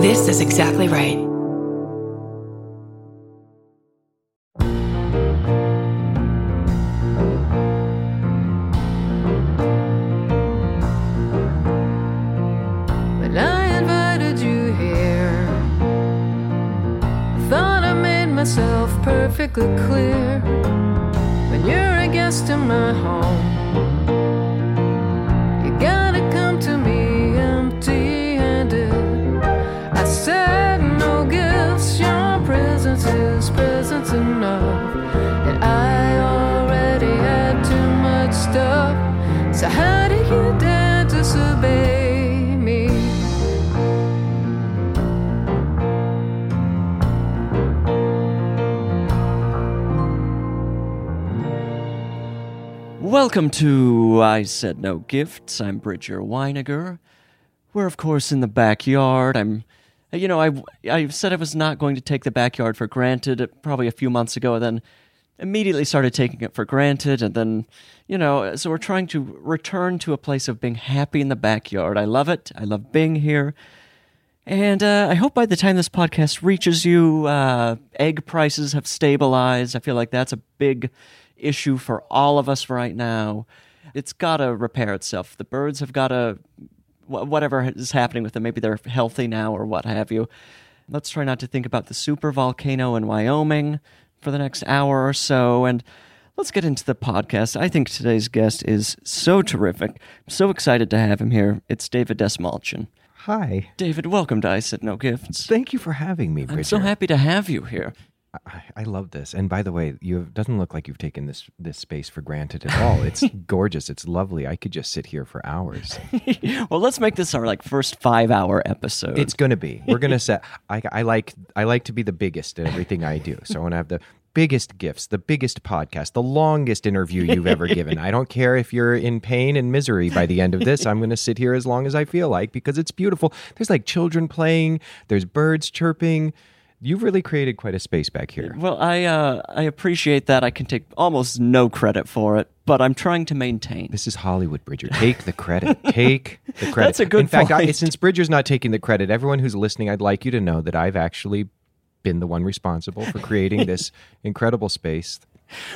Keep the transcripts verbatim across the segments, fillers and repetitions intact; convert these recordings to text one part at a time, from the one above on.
This is Exactly Right. When I invited you here, I thought I made myself perfectly clear. When you're a guest in my home, you gotta come to me empty-handed. I said no gifts, your presence is presence enough. And I already had too much stuff. So how do you dare disobey me? Welcome to I Said No Gifts. I'm Bridger Weiniger. We're, of course, in the backyard. I'm... You know, I, I said I was not going to take the backyard for granted probably a few months ago, and then immediately started taking it for granted. And then, you know, so we're trying to return to a place of being happy in the backyard. I love it. I love being here. And uh, I hope by the time this podcast reaches you, uh, egg prices have stabilized. I feel like that's a big issue for all of us right now. It's got to repair itself. The birds have got to... whatever is happening with them, maybe they're healthy now or what have you. Let's try not to think about the super volcano in Wyoming for the next hour or so, and let's get into the podcast. I think today's guest is so terrific. I'm so excited to have him here. It's David Dastmalchian. Hi. David, welcome to I Said No Gifts. Thank you for having me, Bridger. I'm so happy to have you here. I, I love this. And by the way, you doesn't look like you've taken this this space for granted at all. It's gorgeous. It's lovely. I could just sit here for hours. Well, let's make this our like first five-hour episode. It's going to be. We're going to set... I, I like I like to be the biggest at everything I do. So I want to have the biggest gifts, the biggest podcast, the longest interview you've ever given. I don't care if you're in pain and misery by the end of this. I'm going to sit here as long as I feel like because it's beautiful. There's like children playing. There's birds chirping. You've really created quite a space back here. Well, I uh, I appreciate that. I can take almost no credit for it, but I'm trying to maintain. This is Hollywood, Bridger. Take the credit. Take the credit. That's a good In fact, I, since Bridger's not taking the credit, everyone who's listening, I'd like you to know that I've actually been the one responsible for creating this incredible space.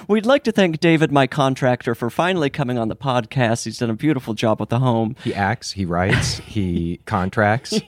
We'd like to thank David, my contractor, for finally coming on the podcast. He's done a beautiful job with the home. He acts, he writes, he contracts.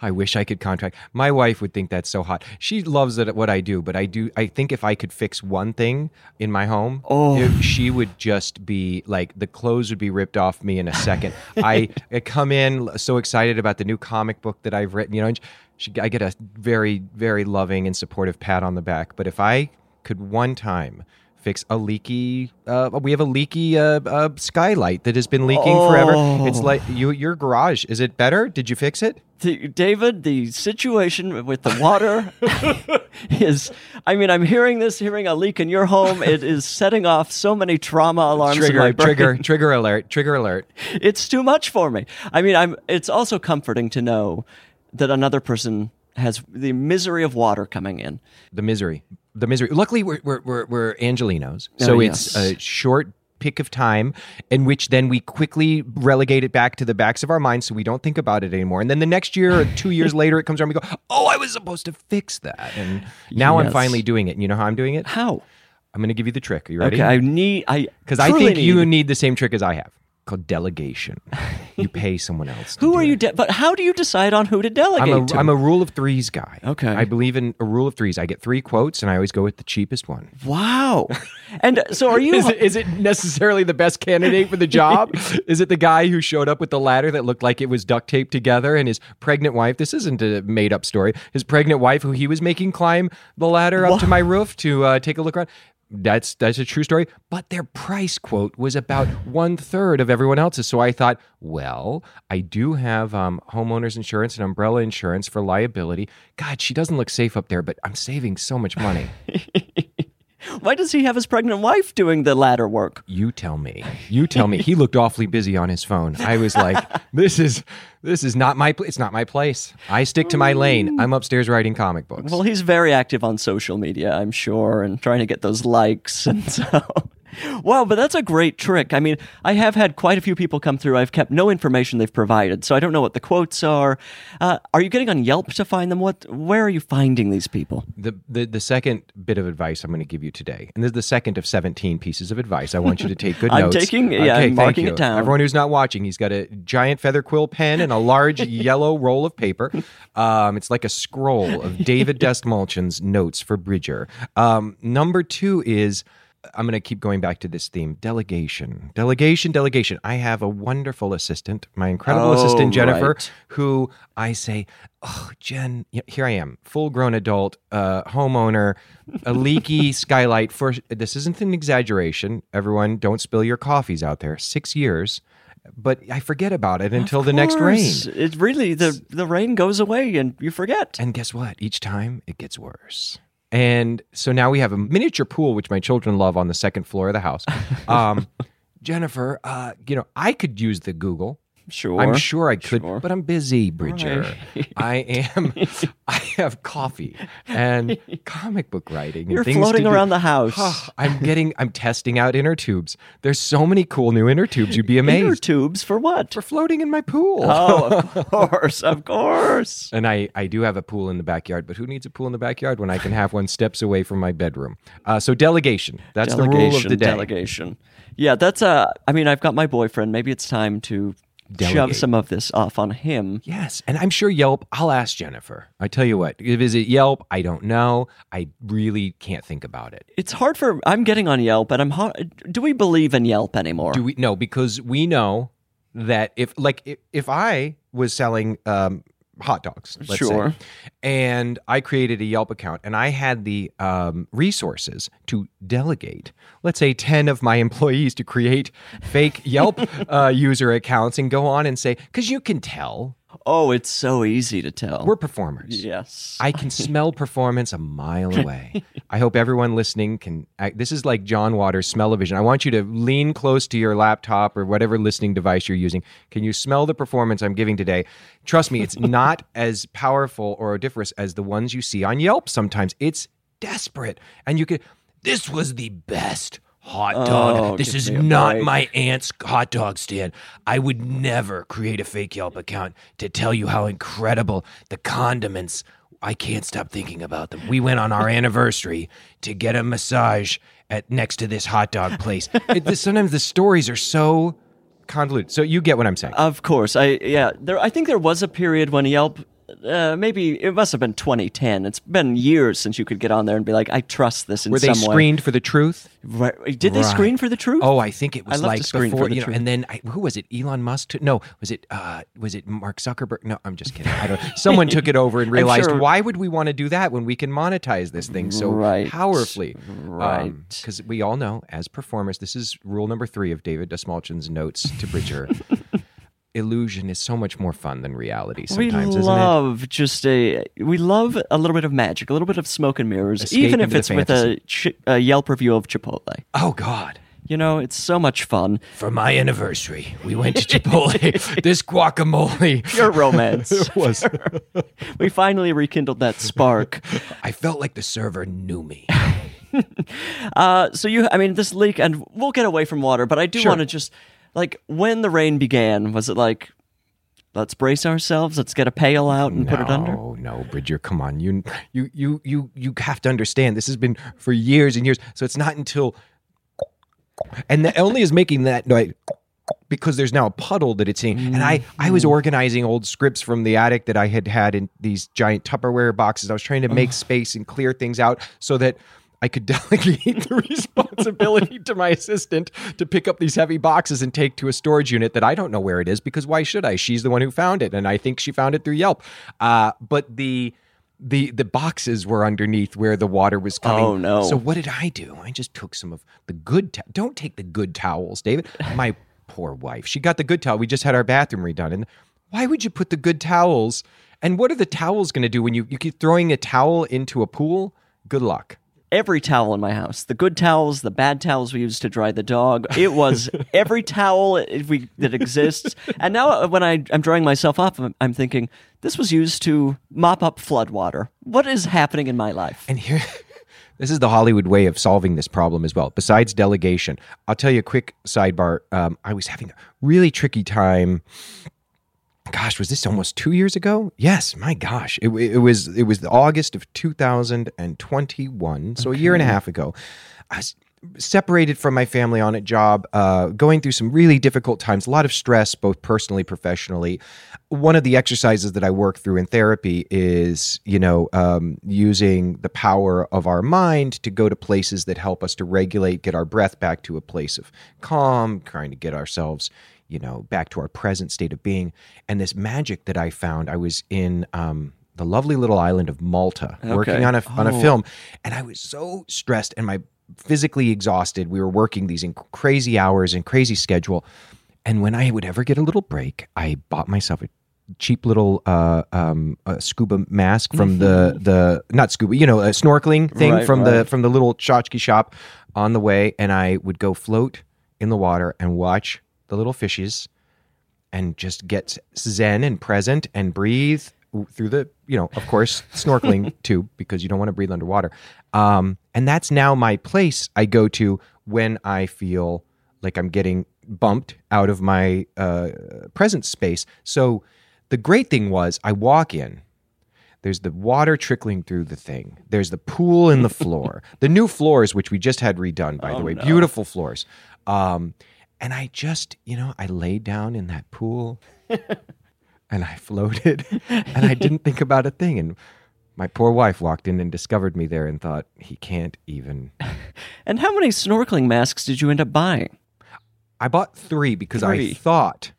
I wish I could contract. My wife would think that's so hot. She loves it, what I do, but I do. I think if I could fix one thing in my home, oh. it, she would just be like, the clothes would be ripped off me in a second. I, I come in so excited about the new comic book that I've written. You know, and she, I get a very, very loving and supportive pat on the back. But if I could one time... fix a leaky, uh, we have a leaky uh, uh, skylight that has been leaking oh. forever. It's like you, your garage. Is it better? Did you fix it? The, David, the situation with the water is, I mean, I'm hearing this, hearing a leak in your home. It is setting off so many trauma alarms trigger, in my brain. Trigger, trigger alert, trigger alert. It's too much for me. I mean, I'm. It's also comforting to know that another person has the misery of water coming in. The misery. The misery. Luckily, we're we're we're, we're Angelinos, so oh, yes. It's a short pick of time in which then we quickly relegate it back to the backs of our minds, so we don't think about it anymore. And then the next year or two years later, it comes around. We go, "Oh, I was supposed to fix that," and now yes. I'm finally doing it. And you know how I'm doing it? How? I'm going to give you the trick. Are you ready? Okay. I need. I because I think need. you need the same trick as I have. Called delegation. You pay someone else. Who are you? De- but how do you decide on who to delegate I'm a, to? I'm a rule of threes guy. Okay. I believe in a rule of threes. I get three quotes, and I always go with the cheapest one. Wow. And so are you... is, it, is it necessarily the best candidate for the job? Is it the guy who showed up with the ladder that looked like it was duct taped together, and his pregnant wife, this isn't a made-up story, his pregnant wife, who he was making climb the ladder up what? to my roof to uh, take a look around? That's that's a true story, but their price quote was about one third of everyone else's. So I thought, well, I do have um, homeowners insurance and umbrella insurance for liability. God, she doesn't look safe up there, but I'm saving so much money. Why does he have his pregnant wife doing the ladder work? You tell me. You tell me. He looked awfully busy on his phone. I was like, this is this is not my place. It's not my place. I stick to my lane. I'm upstairs writing comic books. Well, he's very active on social media, I'm sure, and trying to get those likes. And so Wow, but that's a great trick. I mean, I have had quite a few people come through. I've kept no information they've provided, so I don't know what the quotes are. Uh, are you getting on Yelp to find them? What? Where are you finding these people? The, the the second bit of advice I'm going to give you today, and this is the second of seventeen pieces of advice. I want you to take good I'm notes. I'm taking, okay, yeah, I'm marking it down. Everyone who's not watching, he's got a giant feather quill pen and a large yellow roll of paper. Um, it's like a scroll of David Dastmalchian's notes for Bridger. Um, number two is... I'm going to keep going back to this theme. Delegation, delegation, delegation. I have a wonderful assistant, my incredible oh, assistant, Jennifer, right. who I say, oh, Jen, here I am, full-grown adult, uh, homeowner, a leaky skylight. For This isn't an exaggeration. Everyone, don't spill your coffees out there. Six years. But I forget about it until the next rain. It really, the, the rain goes away and you forget. And guess what? Each time it gets worse. And so now we have a miniature pool, which my children love, on the second floor of the house. Um, Jennifer, uh, you know, I could use the Google. Sure. I'm sure I could, sure. But I'm busy, Bridger. Right. I am, I have coffee and comic book writing. And You're things floating to around do. the house. Oh, I'm getting, I'm testing out inner tubes. There's so many cool new inner tubes. You'd be amazed. Inner tubes for what? For floating in my pool. Oh, of course, of course. And I, I do have a pool in the backyard, but who needs a pool in the backyard when I can have one steps away from my bedroom? Uh, so delegation. That's delegation, the rule of the day. Delegation. Yeah, that's, uh, I mean, I've got my boyfriend. Maybe it's time to... Delegate. Shove some of this off on him. Yes, and I'm sure Yelp, I'll ask Jennifer. I tell you what, is it Yelp? I don't know. I really can't think about it. It's hard for, I'm getting on Yelp, and I'm hard, do we believe in Yelp anymore? Do we? No, because we know that if, like, if, if I was selling um, hot dogs, let's sure. say, and I created a Yelp account, and I had the um, resources to delegate, let's say, ten of my employees to create fake Yelp uh, user accounts and go on and say, because you can tell. Oh, it's so easy to tell. We're performers. Yes. I can smell performance a mile away. I hope everyone listening can... I, this is like John Waters' smell-o-vision. I want you to lean close to your laptop or whatever listening device you're using. Can you smell the performance I'm giving today? Trust me, it's not as powerful or odoriferous as the ones you see on Yelp sometimes. It's desperate. And you can... This was the best... hot dog. Oh, this is not break. my aunt's hot dog stand. I would never create a fake Yelp account to tell you how incredible the condiments. I can't stop thinking about them. We went on our anniversary to get a massage at next to this hot dog place. It, this, sometimes the stories are so convoluted. So you get what I'm saying. Of course. I yeah. There. I think there was a period when Yelp. Uh, maybe it must have been twenty ten. It's been years since you could get on there and be like, I trust this in some way. Were they screened for the truth? Right. Did they right. screen for the truth? Oh, I think it was I like before, you know, and then I, who was it? Elon Musk? Took, no, was it uh, was it Mark Zuckerberg? No, I'm just kidding. I don't. Someone took it over and realized, sure. why would we want to do that when we can monetize this thing so right. powerfully? Right. Because um, we all know, as performers, this is rule number three of David Dastmalchian's notes to Bridger. Illusion is so much more fun than reality sometimes, we love isn't it? Just a, we love a little bit of magic, a little bit of smoke and mirrors, Escape even if it's with a, a Yelp review of Chipotle. Oh, God. You know, it's so much fun. For my anniversary, we went to Chipotle. This guacamole. Pure romance. It was. We finally rekindled that spark. I felt like the server knew me. uh, so you, I mean, this leak, and we'll get away from water, but I do sure. want to just... Like, when the rain began, was it like, let's brace ourselves, let's get a pail out and no, put it under? No, no, Bridger, come on. You, you, you, you, you have to understand, this has been for years and years, so it's not until... And the only is making that noise because there's now a puddle that it's in. Mm-hmm. And I, I was organizing old scripts from the attic that I had had in these giant Tupperware boxes. I was trying to make space and clear things out so that... I could delegate the responsibility to my assistant to pick up these heavy boxes and take to a storage unit that I don't know where it is, because why should I? She's the one who found it, and I think she found it through Yelp. Uh, but the the the boxes were underneath where the water was coming. Oh, no. So what did I do? I just took some of the good towels. Don't take the good towels, David. My poor wife. She got the good towel. We just had our bathroom redone. And why would you put the good towels? And what are the towels going to do when you, you keep throwing a towel into a pool? Good luck. Every towel in my house, the good towels, the bad towels we used to dry the dog. It was every towel we, that exists. And now when I, I'm drying myself up, I'm, I'm thinking, this was used to mop up flood water. What is happening in my life? And here, This is the Hollywood way of solving this problem as well. Besides delegation, I'll tell you a quick sidebar. Um, I was having a really tricky time. Gosh, was this almost two years ago? Yes, my gosh. It, it was it was August of two thousand twenty-one, so okay. a year and a half ago. I was separated from my family on a job, uh, going through some really difficult times, a lot of stress, both personally, professionally. One of the exercises that I work through in therapy is, you know, um, using the power of our mind to go to places that help us to regulate, get our breath back to a place of calm, trying to get ourselves, you know, back to our present state of being. And this magic that I found, I was in... Um, the lovely little island of Malta, okay. working on a oh. on a film. And I was so stressed and my physically exhausted. We were working these in crazy hours and crazy schedule. And when I would ever get a little break, I bought myself a cheap little uh, um, a scuba mask from the, the, not scuba, you know, a snorkeling thing right, from right. the from the little tchotchke shop on the way. And I would go float in the water and watch the little fishes and just get zen and present and breathe through the, you know, of course, snorkeling tube, because you don't want to breathe underwater. Um, and that's now my place I go to when I feel like I'm getting bumped out of my uh, present space. So the great thing was I walk in, there's the water trickling through the thing. There's the pool in the floor, the new floors, which we just had redone, by oh, the way, no. beautiful floors. Um, and I just, you know, I lay down in that pool and I floated, and I didn't think about a thing. And my poor wife walked in and discovered me there and thought, he can't even. And how many snorkeling masks did you end up buying? I bought three because three. I thought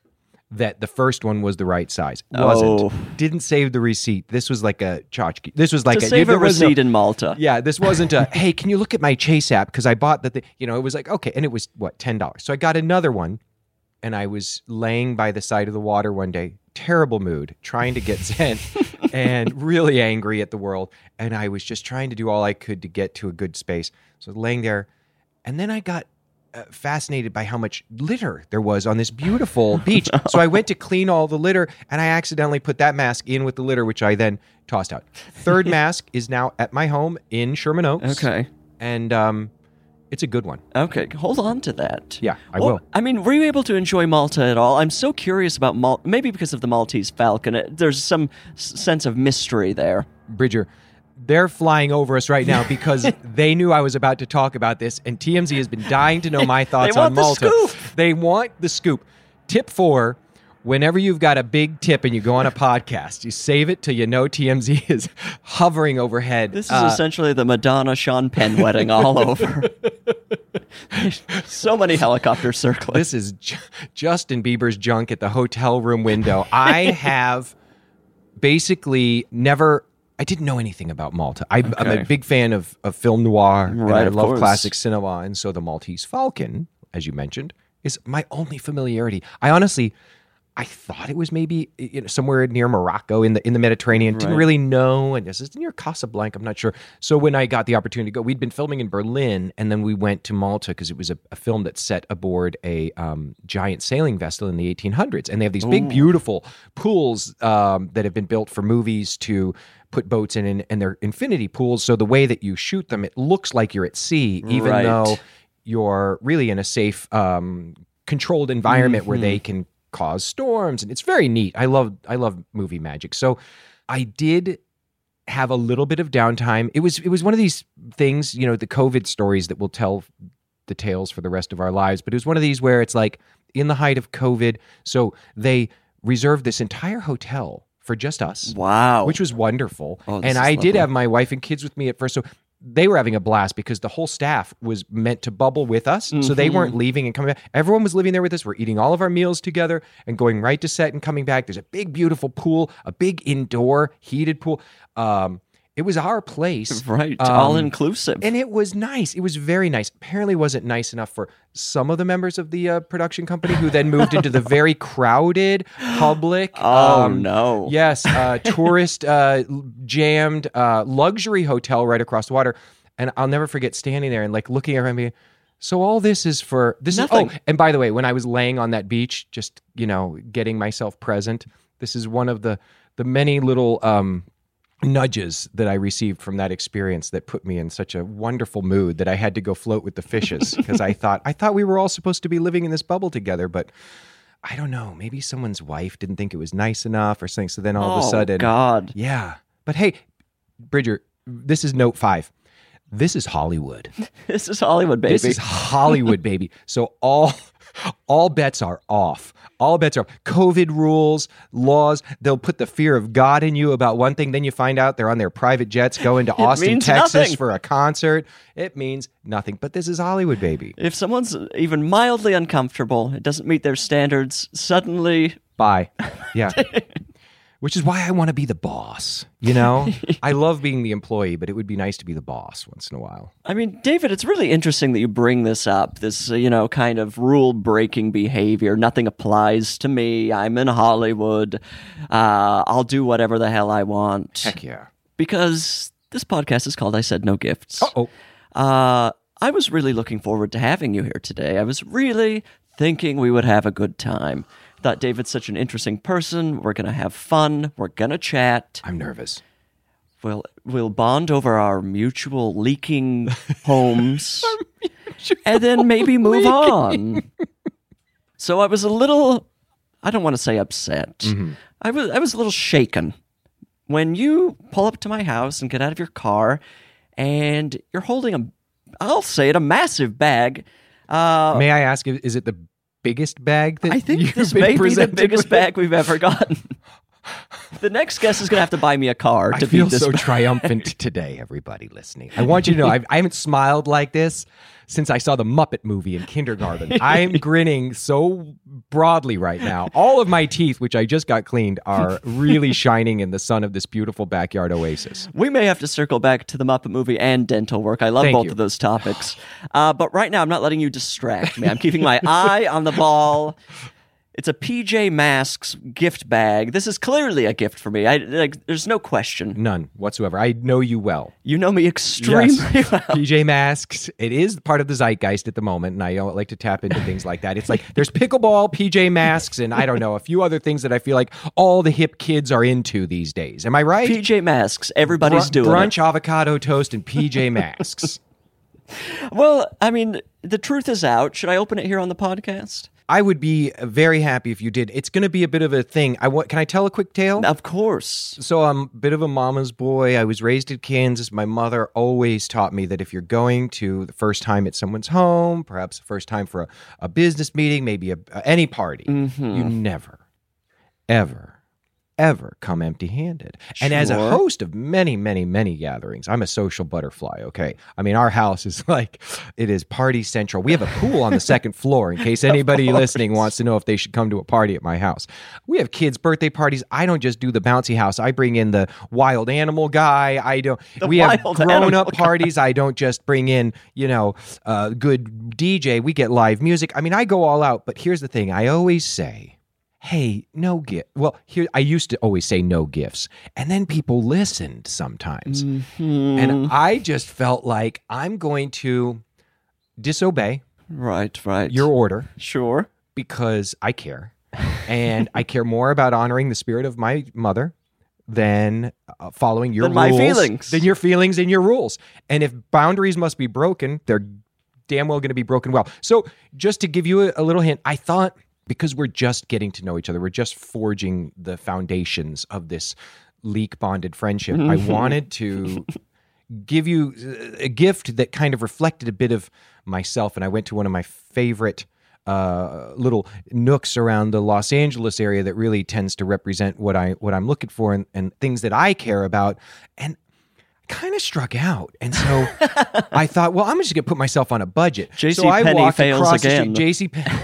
that the first one was the right size. Wasn't. Oh. Didn't save the receipt. This was like a tchotchke. This was like to a... save a receipt no, in Malta. Yeah, this wasn't a, hey, can you look at my Chase app? Because I bought that, you know, it was like, okay, and it was, what, ten dollars. So I got another one, and I was laying by the side of the water one day, terrible mood, trying to get zen and really angry at the world. And I was just trying to do all I could to get to a good space. So laying there. And then I got uh, fascinated by how much litter there was on this beautiful beach. Oh, no. So I went to clean all the litter, and I accidentally put that mask in with the litter, which I then tossed out. Third mask is now at my home in Sherman Oaks. Okay. And, um, it's a good one. Okay, hold on to that. Yeah, I well, will. I mean, were you able to enjoy Malta at all? I'm so curious about Malta, maybe because of the Maltese Falcon. There's some s- sense of mystery there. Bridger, they're flying over us right now because they knew I was about to talk about this, and T M Z has been dying to know my thoughts on Malta. They want the scoop. They want the scoop. Tip four, whenever you've got a big tip and you go on a podcast, you save it till you know T M Z is hovering overhead. This is uh, essentially the Madonna-Sean Penn wedding all over. So many helicopters circling. This is J- Justin Bieber's junk at the hotel room window. I have basically never... I didn't know anything about Malta. I, okay. I'm a big fan of, of film noir, right, and I love course. classic cinema, and so the Maltese Falcon, as you mentioned, is my only familiarity. I honestly... I thought it was maybe, you know, somewhere near Morocco in the in the Mediterranean. Right. Didn't really know. And this is near Casablanca. I'm not sure. So when I got the opportunity to go, we'd been filming in Berlin, and then we went to Malta because it was a, a film that's set aboard a um, giant sailing vessel in the eighteen hundreds. And they have these Ooh. big, beautiful pools um, that have been built for movies to put boats in, and, and they're infinity pools. So the way that you shoot them, it looks like you're at sea, even right. though you're really in a safe, um, controlled environment mm-hmm. where they can cause storms, and it's very neat. I love I love movie magic. So I did have a little bit of downtime. It was it was one of these things, you know, the COVID stories that will tell the tales for the rest of our lives, but it was one of these where it's like in the height of COVID, so they reserved this entire hotel for just us. Wow. Which was wonderful. Oh, and I lovely. did have my wife and kids with me at first, so they were having a blast because the whole staff was meant to bubble with us. Mm-hmm. So they weren't leaving and coming back. Everyone was living there with us. We're eating all of our meals together and going right to set and coming back. There's a big, beautiful pool, a big indoor heated pool. Um, it was our place. Right. Um, all inclusive. And it was nice. It was very nice. Apparently wasn't nice enough for some of the members of the uh, production company, who then moved into the very crowded public. Oh, um, no. Yes. Uh, tourist uh, jammed uh, luxury hotel right across the water. And I'll never forget standing there and like looking around me. So all this is for this. Nothing. Is, oh, and by the way, when I was laying on that beach, just, you know, getting myself present, this is one of the, the many little... Um, nudges that I received from that experience that put me in such a wonderful mood that I had to go float with the fishes because I thought I thought we were all supposed to be living in this bubble together, but I don't know, maybe someone's wife didn't think it was nice enough or something. So then all oh, of a sudden, God, yeah. But hey, Bridger, this is note five. This is Hollywood. This is Hollywood, baby. This is Hollywood, baby. So all all bets are off. All bets are off. COVID rules, laws, they'll put the fear of God in you about one thing. Then you find out they're on their private jets going to it Austin, Texas nothing. for a concert. It means nothing. But this is Hollywood, baby. If someone's even mildly uncomfortable, it doesn't meet their standards, suddenly... Bye. Yeah. Which is why I want to be the boss, you know? I love being the employee, but it would be nice to be the boss once in a while. I mean, David, it's really interesting that you bring this up, this, you know, kind of rule-breaking behavior. Nothing applies to me. I'm in Hollywood. Uh, I'll do whatever the hell I want. Heck yeah. Because this podcast is called I Said No Gifts. Uh-oh. Uh, I was really looking forward to having you here today. I was really thinking we would have a good time. Thought David's such an interesting person. We're going to have fun. We're going to chat. I'm nervous. We'll, we'll bond over our mutual leaking homes mutual and then maybe move leaking. on. So I was a little, I don't want to say upset. Mm-hmm. I was, I was a little shaken when you pull up to my house and get out of your car and you're holding a, I'll say it, a massive bag. Uh, May I ask, is it the biggest bag that I think you've this been may be the biggest with? bag we've ever gotten. The next guest is going to have to buy me a car. To I feel this so bag. triumphant today, everybody listening. I want you to know I've, I haven't smiled like this since I saw The Muppet Movie in kindergarten. I'm grinning so broadly right now. All of my teeth, which I just got cleaned, are really shining in the sun of this beautiful backyard oasis. We may have to circle back to The Muppet Movie and dental work. I love Thank both you. of those topics. Uh, but right now, I'm not letting you distract me. I'm keeping my eye on the ball. It's a P J Masks gift bag. This is clearly a gift for me. I like. There's no question. None whatsoever. I know you well. You know me extremely yes. well. P J Masks. It is part of the zeitgeist at the moment, and I like to tap into things like that. It's like there's pickleball, P J Masks, and I don't know, a few other things that I feel like all the hip kids are into these days. Am I right? P J Masks. Everybody's Br- doing brunch, it. avocado toast, and P J Masks. Well, I mean, the truth is out. Should I open it here on the podcast? I would be very happy if you did. It's going to be a bit of a thing. I want, can I tell a quick tale? Of course. So I'm a bit of a mama's boy. I was raised in Kansas. My mother always taught me that if you're going to the first time at someone's home, perhaps the first time for a, a business meeting, maybe a, any party, mm-hmm. you never, ever, ever come empty-handed. Sure. And as a host of many, many, many gatherings, I'm a social butterfly, okay? I mean, our house is like, it is party central. We have a pool on the second floor in case anybody listening wants to know if they should come to a party at my house. We have kids' birthday parties. I don't just do the bouncy house. I bring in the wild animal guy. I don't. The we have grown-up parties. Guy. I don't just bring in, you know, a uh, good D J. We get live music. I mean, I go all out, but here's the thing. I always say, hey, no gift. Well, here I used to always say no gifts, and then people listened sometimes, mm-hmm. and I just felt like I'm going to disobey. Right, right. Your order, sure, because I care, and I care more about honoring the spirit of my mother than uh, following your than rules, my feelings, than your feelings and your rules. And if boundaries must be broken, they're damn well going to be broken well. So, just to give you a, a little hint, I thought. Because we're just getting to know each other. We're just forging the foundations of this leak-bonded friendship. I wanted to give you a gift that kind of reflected a bit of myself. And I went to one of my favorite uh, little nooks around the Los Angeles area that really tends to represent what, I, what I'm looking for and, and things that I care about. And kind of struck out. And so I thought, well, I'm just going to put myself on a budget. J C. So I Penney walked fails across again. The street. J C. Penney.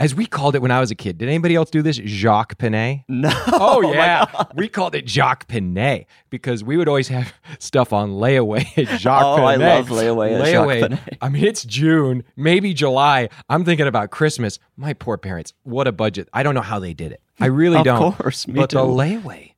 As we called it when I was a kid. Did anybody else do this? Jacques Penney? No. Oh, yeah. We called it Jacques Penney because we would always have stuff on layaway at Jacques oh, Penney. Oh, I love layaway at layaway. Jacques Penney. I mean, it's June, maybe July. I'm thinking about Christmas. My poor parents, what a budget. I don't know how they did it. I really of don't. Of course, me but too. But the layaway.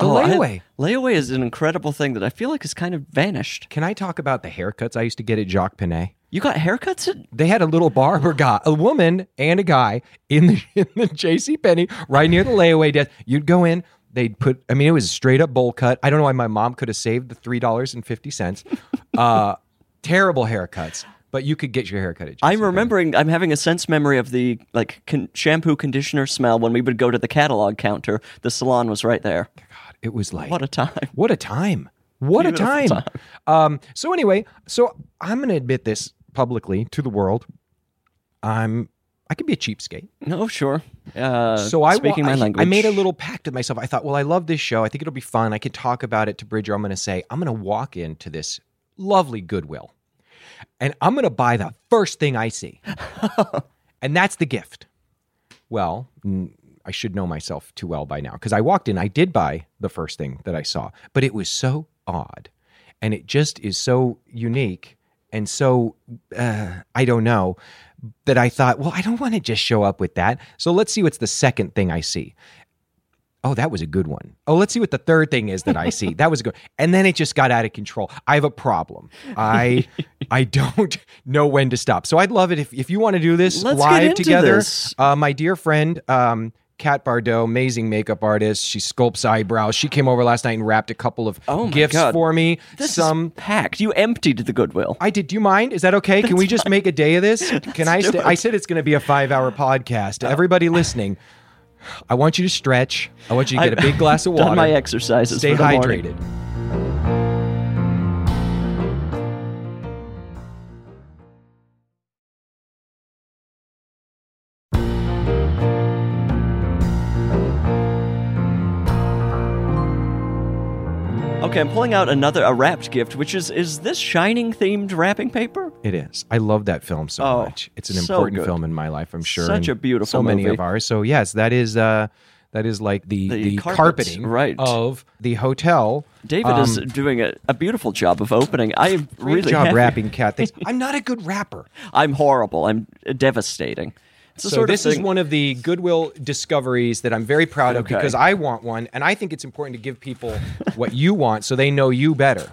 The oh, layaway. I, layaway is an incredible thing that I feel like has kind of vanished. Can I talk about the haircuts I used to get at Jacques Penney? You got haircuts? At- they had a little barber guy, a woman and a guy in the in the J C Penney right near the layaway desk. You'd go in. They'd put, I mean, it was straight up bowl cut. I don't know why my mom could have saved the three dollars and fifty cents. uh, terrible haircuts, but you could get your haircut at J C. I'm remembering, Penney. I'm having a sense memory of the like con- shampoo conditioner smell when we would go to the catalog counter. The salon was right there. God, it was like. What a time. What a time. What Beautiful a time. time. Um, so anyway, so I'm going to admit this publicly to the world. I'm, I could be a cheapskate. No, sure. Uh, so I, speaking wa- my I, language. I made a little pact with myself. I thought, well, I love this show. I think it'll be fun. I could talk about it to Bridger. I'm going to say, I'm going to walk into this lovely Goodwill, and I'm going to buy the first thing I see. And that's the gift. Well, I should know myself too well by now, because I walked in. I did buy the first thing that I saw, but it was so odd, and it just is so unique, and so, uh, I don't know, that I thought, well, I don't want to just show up with that. So let's see what's the second thing I see. Oh, that was a good one. Oh, let's see what the third thing is that I see. That was a good one. And then it just got out of control. I have a problem. I I don't know when to stop. So I'd love it if, if you want to do this let's live together. This. Uh, my dear friend, um, Kat Bardot, amazing makeup artist. She sculpts eyebrows. She came over last night and wrapped a couple of oh gifts God. for me. This Some is packed. You emptied the Goodwill. I did. Do you mind? Is that okay? That's Can we fine. just make a day of this? Can I? St- I said it's going to be a five-hour podcast. Oh. Everybody listening, I want you to stretch. I want you to get I, a big glass of water. Done my exercises. Stay for the hydrated. Morning. Okay, I'm pulling out another a wrapped gift, which is is this Shining themed wrapping paper? It is. I love that film so oh, much. It's an so important good. film in my life, I'm sure. Such a beautiful so movie. So many of ours. So yes, that is uh, that is like the, the, the carpets, carpeting right. of the hotel. David um, is doing a, a beautiful job of opening. I really good job happy. wrapping cat things. I'm not a good rapper. I'm horrible. I'm devastating. So sort of this thing. is one of the Goodwill discoveries that I'm very proud of okay. because I want one, and I think it's important to give people what you want so they know you better.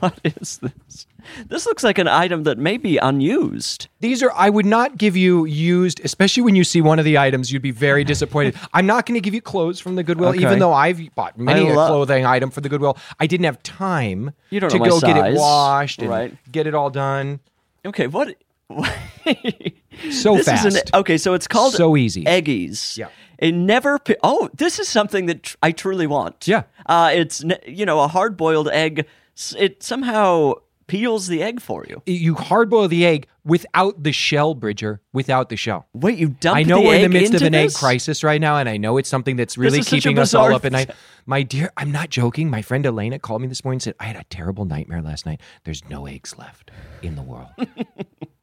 What is this? This looks like an item that may be unused. These are, I would not give you used, especially when you see one of the items, you'd be very disappointed. I'm not going to give you clothes from the Goodwill, okay. even though I've bought many love- a clothing item for the Goodwill. I didn't have time you don't to know go my get it washed and right. get it all done. Okay, what... so this fast. Is an, okay, so it's called so easy. Eggies. Yeah. It never. Oh, this is something that tr- I truly want. Yeah. Uh, it's you know a hard boiled egg. It somehow peels the egg for you. You hard boil the egg without the shell, Bridger. Without the shell. Wait, you dumped. I know the we're egg in the midst of an this? egg crisis right now, and I know it's something that's really keeping us all up at night. My dear, I'm not joking. My friend Elena called me this morning and said I had a terrible nightmare last night. There's no eggs left in the world.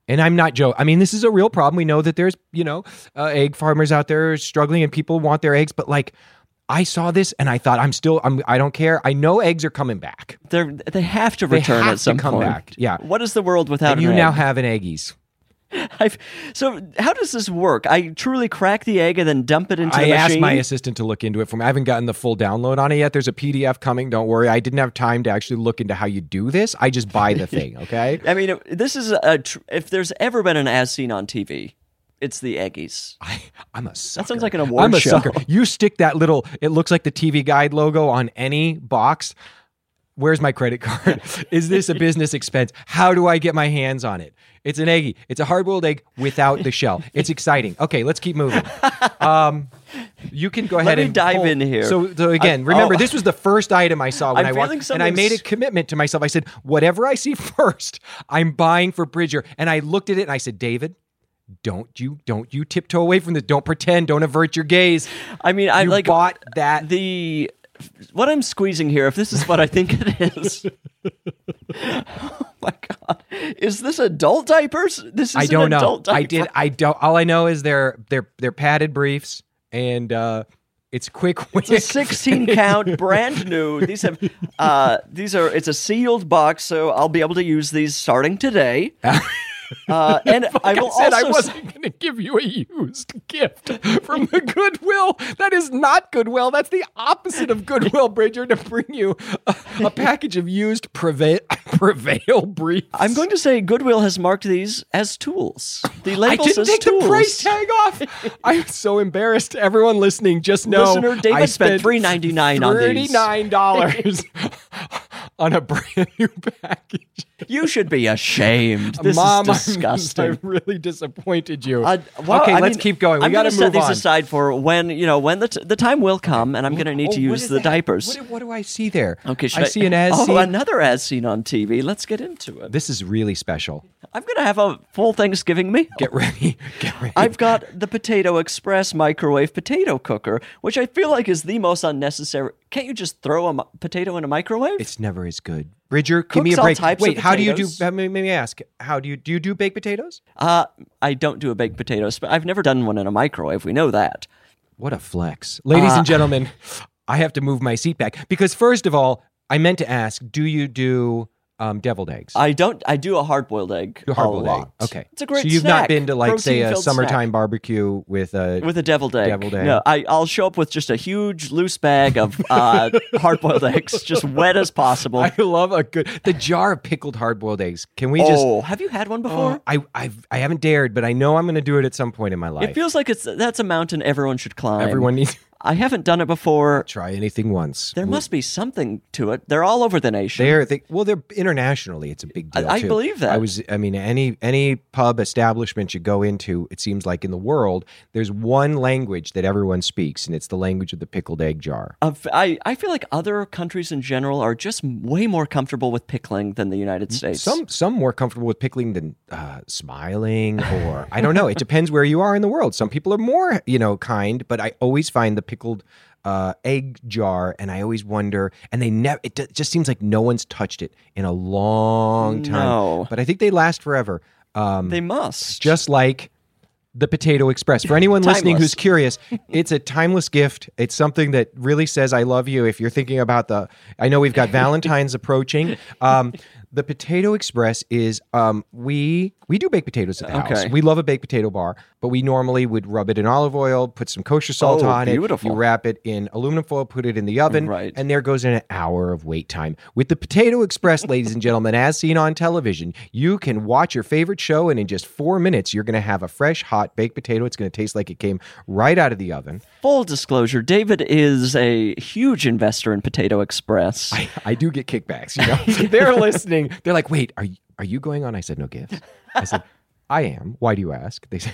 And I'm not joking. I mean, this is a real problem. We know that there's, you know, uh, egg farmers out there struggling and people want their eggs. But like, I saw this and I thought, I'm still, I'm, I don't care. I know eggs are coming back. They're, they have to return have at some to come point. Back. Yeah. What is the world without and an egg? And you now have an Eggies. I've, so how does this work? I truly crack the egg and then dump it into the I machine? I asked my assistant to look into it for me. I haven't gotten the full download on it yet. There's a P D F coming. Don't worry. I didn't have time to actually look into how you do this. I just buy the thing, okay? I mean, this is a... Tr- if there's ever been an as seen on T V... It's the Eggies. I, I'm a sucker. That sounds like an award show. I'm a show. sucker. You stick that little, it looks like the T V Guide logo on any box. Where's my credit card? Is this a business expense? How do I get my hands on it? It's an Eggie. It's a hard-boiled egg without the shell. It's exciting. Okay, let's keep moving. Um, you can go ahead Let me and dive pull. in here. So, so again, I, remember, oh, this was the first item I saw when I'm I walked, something's... and I made a commitment to myself. I said, whatever I see first, I'm buying for Bridger. And I looked at it and I said, David, Don't you don't you tiptoe away from this. Don't pretend. Don't avert your gaze. I mean, I you like bought that. The what I'm squeezing here, if this is what I think it is. Oh my God. Is this adult diapers? This is I don't an know. Adult diaper. I did I don't all I know is they're they're they're padded briefs and uh It's quick. Wick. It's a sixteen count, brand new. These have, uh, these are. It's a sealed box, so I'll be able to use these starting today. Uh, and like I, will I said, also I wasn't going to give you a used gift from the Goodwill. That is not Goodwill. That's the opposite of Goodwill, Bridger, to bring you a, a package of used Prevail, prevail briefs. I'm going to say Goodwill has marked these as tools. The label says tools. I didn't take tools. The price tag off. I'm so embarrassed. Everyone listening, just know Listener David I spent three dollars and ninety-nine cents on these. thirty-nine dollars on a brand new package. You should be ashamed. This Mom, is disgusting. I'm, I'm really disappointed you. Uh, well, okay, I let's mean, keep going. We got to move on. I'm going to set these aside for when, you know, when the t- the time will come, and I'm going to need oh, to use the that? diapers. What, what do I see there? Okay, I, I see an as oh, scene. Oh, another as scene on T V. Let's get into it. This is really special. I'm going to have a full Thanksgiving meal. Get ready. Get ready. I've got the Potato Express microwave potato cooker, which I feel like is the most unnecessary. Can't you just throw a mi- potato in a microwave? It's never as good. Bridger, give me a break. Wait, how do you do, may, may I ask, how do you, do you do baked potatoes? Uh, I don't do a baked potato, but I've never done one in a microwave. We know that. What a flex. Ladies uh, and gentlemen, I have to move my seat back because first of all, I meant to ask, do you do um, deviled eggs? I don't, I do a hard-boiled egg a hard-boiled lot. Egg. Okay. It's a great snack. So you've snack. not been to like, Protein say, a summertime snack. barbecue with a... With a deviled egg. Deviled egg. No, I, I'll show up with just a huge loose bag of uh, hard-boiled eggs, just wet as possible. I love a good... The jar of pickled hard-boiled eggs. Can we just... Oh, have you had one before? Uh, I I've, I haven't dared, but I know I'm going to do it at some point in my life. It feels like it's that's a mountain everyone should climb. Everyone needs... I haven't done it before. Try anything once. There must be something to it. They're all over the nation. They're they, well, they're internationally. It's a big deal. I, I too. believe that. I was. I mean, any any pub establishment you go into, it seems like in the world, there's one language that everyone speaks, and it's the language of the pickled egg jar. Of, I I feel like other countries in general are just way more comfortable with pickling than the United States. Some some more comfortable with pickling than uh, smiling, or I don't know. It depends where you are in the world. Some people are more you know kind, but I always find the pickled uh, egg jar, and I always wonder, and they never. It d- just seems like no one's touched it in a long time. No. But I think they last forever. Um, they must. Just like the Potato Express. For anyone listening who's curious, it's a timeless gift. It's something that really says I love you if you're thinking about the... I know we've got Valentine's approaching. Um, the Potato Express is... Um, we... We do baked potatoes at the okay. house. We love a baked potato bar, but we normally would rub it in olive oil, put some kosher salt oh, on beautiful. it. You wrap it in aluminum foil, put it in the oven, right. and there goes in an hour of wait time. With the Potato Express, ladies and gentlemen, as seen on television, you can watch your favorite show, and in just four minutes, you're going to have a fresh, hot baked potato. It's going to taste like it came right out of the oven. Full disclosure, David is a huge investor in Potato Express. I, I do get kickbacks, you know? They're listening. They're like, wait, are you? Are you going on? I said, no gifts. I said, I am. Why do you ask? They said,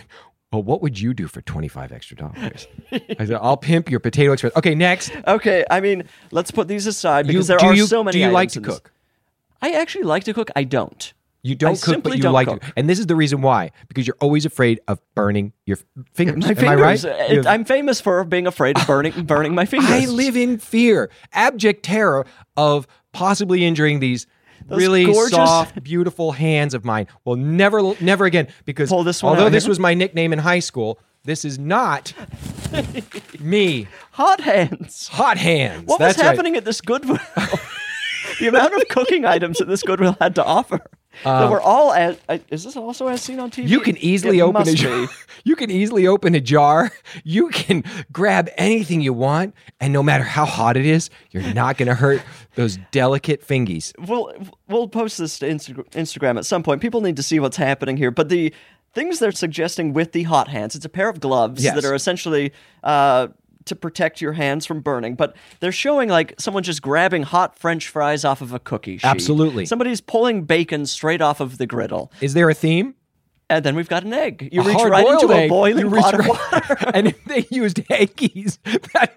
well, what would you do for twenty-five extra dollars? I said, I'll pimp your Potato Express. Okay, next. Okay, I mean, let's put these aside because you, there are you, so many Do you items like to cook? This. I actually like to cook. I don't. You don't I cook, but you don't like cook. to. And this is the reason why, because you're always afraid of burning your fingers. My Am fingers, I right? It, I'm famous for being afraid of burning burning my fingers. I live in fear, abject terror of possibly injuring these Those really gorgeous. soft, beautiful hands of mine. Well, never, never again, because this although this here. was my nickname in high school, this is not me. Hot hands. Hot hands. What That's was happening right. at this Goodwill? The amount of cooking items that this Goodwill had to offer. Um, that were all as, is this also as seen on T V? You can easily it open a jar. You can easily open a jar. You can grab anything you want, and no matter how hot it is, you're not going to hurt those delicate fingies. We'll we'll post this to Insta- Instagram at some point. People need to see what's happening here. But the things they're suggesting with the hot hands, it's a pair of gloves yes. that are essentially. Uh, to protect your hands from burning, but they're showing like someone just grabbing hot French fries off of a cookie sheet. Absolutely. Somebody's pulling bacon straight off of the griddle. Is there a theme? And then we've got an egg. You a reach right into egg, a boiling pot of water. And if they used eggies, that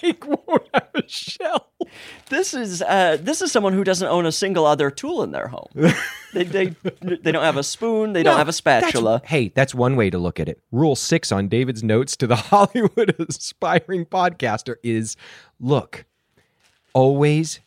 egg won't have a shell. This is uh, this is someone who doesn't own a single other tool in their home. they, they they don't have a spoon. They no, don't have a spatula. That's, hey, that's one way to look at it. Rule six on David's notes to the Hollywood aspiring podcaster is, look, always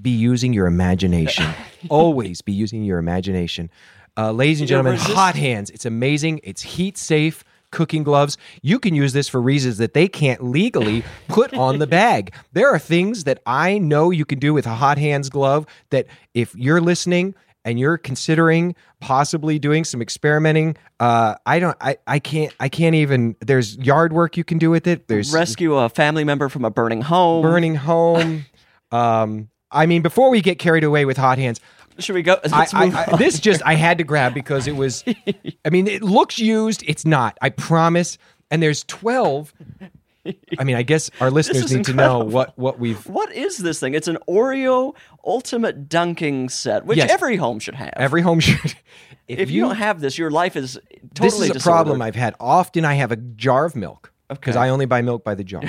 be using your imagination. Always be using your imagination. Uh, ladies and gentlemen, hot hands. It's amazing. It's heat-safe cooking gloves. You can use this for reasons that they can't legally put on the bag. There are things that I know you can do with a hot hands glove that if you're listening and you're considering possibly doing some experimenting, uh, I don't, I, I can't, I can't even, there's yard work you can do with it. There's rescue a family member from a burning home, burning home. um, I mean, before we get carried away with hot hands, should we go? I, I, I, this just, I had to grab because it was, I mean, it looks used. It's not, I promise. And there's twelve. I mean, I guess our listeners need incredible. to know what, what we've... What is this thing? It's an Oreo ultimate dunking set, which yes. every home should have. Every home should. If, if you, you don't have this, your life is totally This is disordered. A problem I've had. Often I have a jar of milk, because okay. I only buy milk by the jar.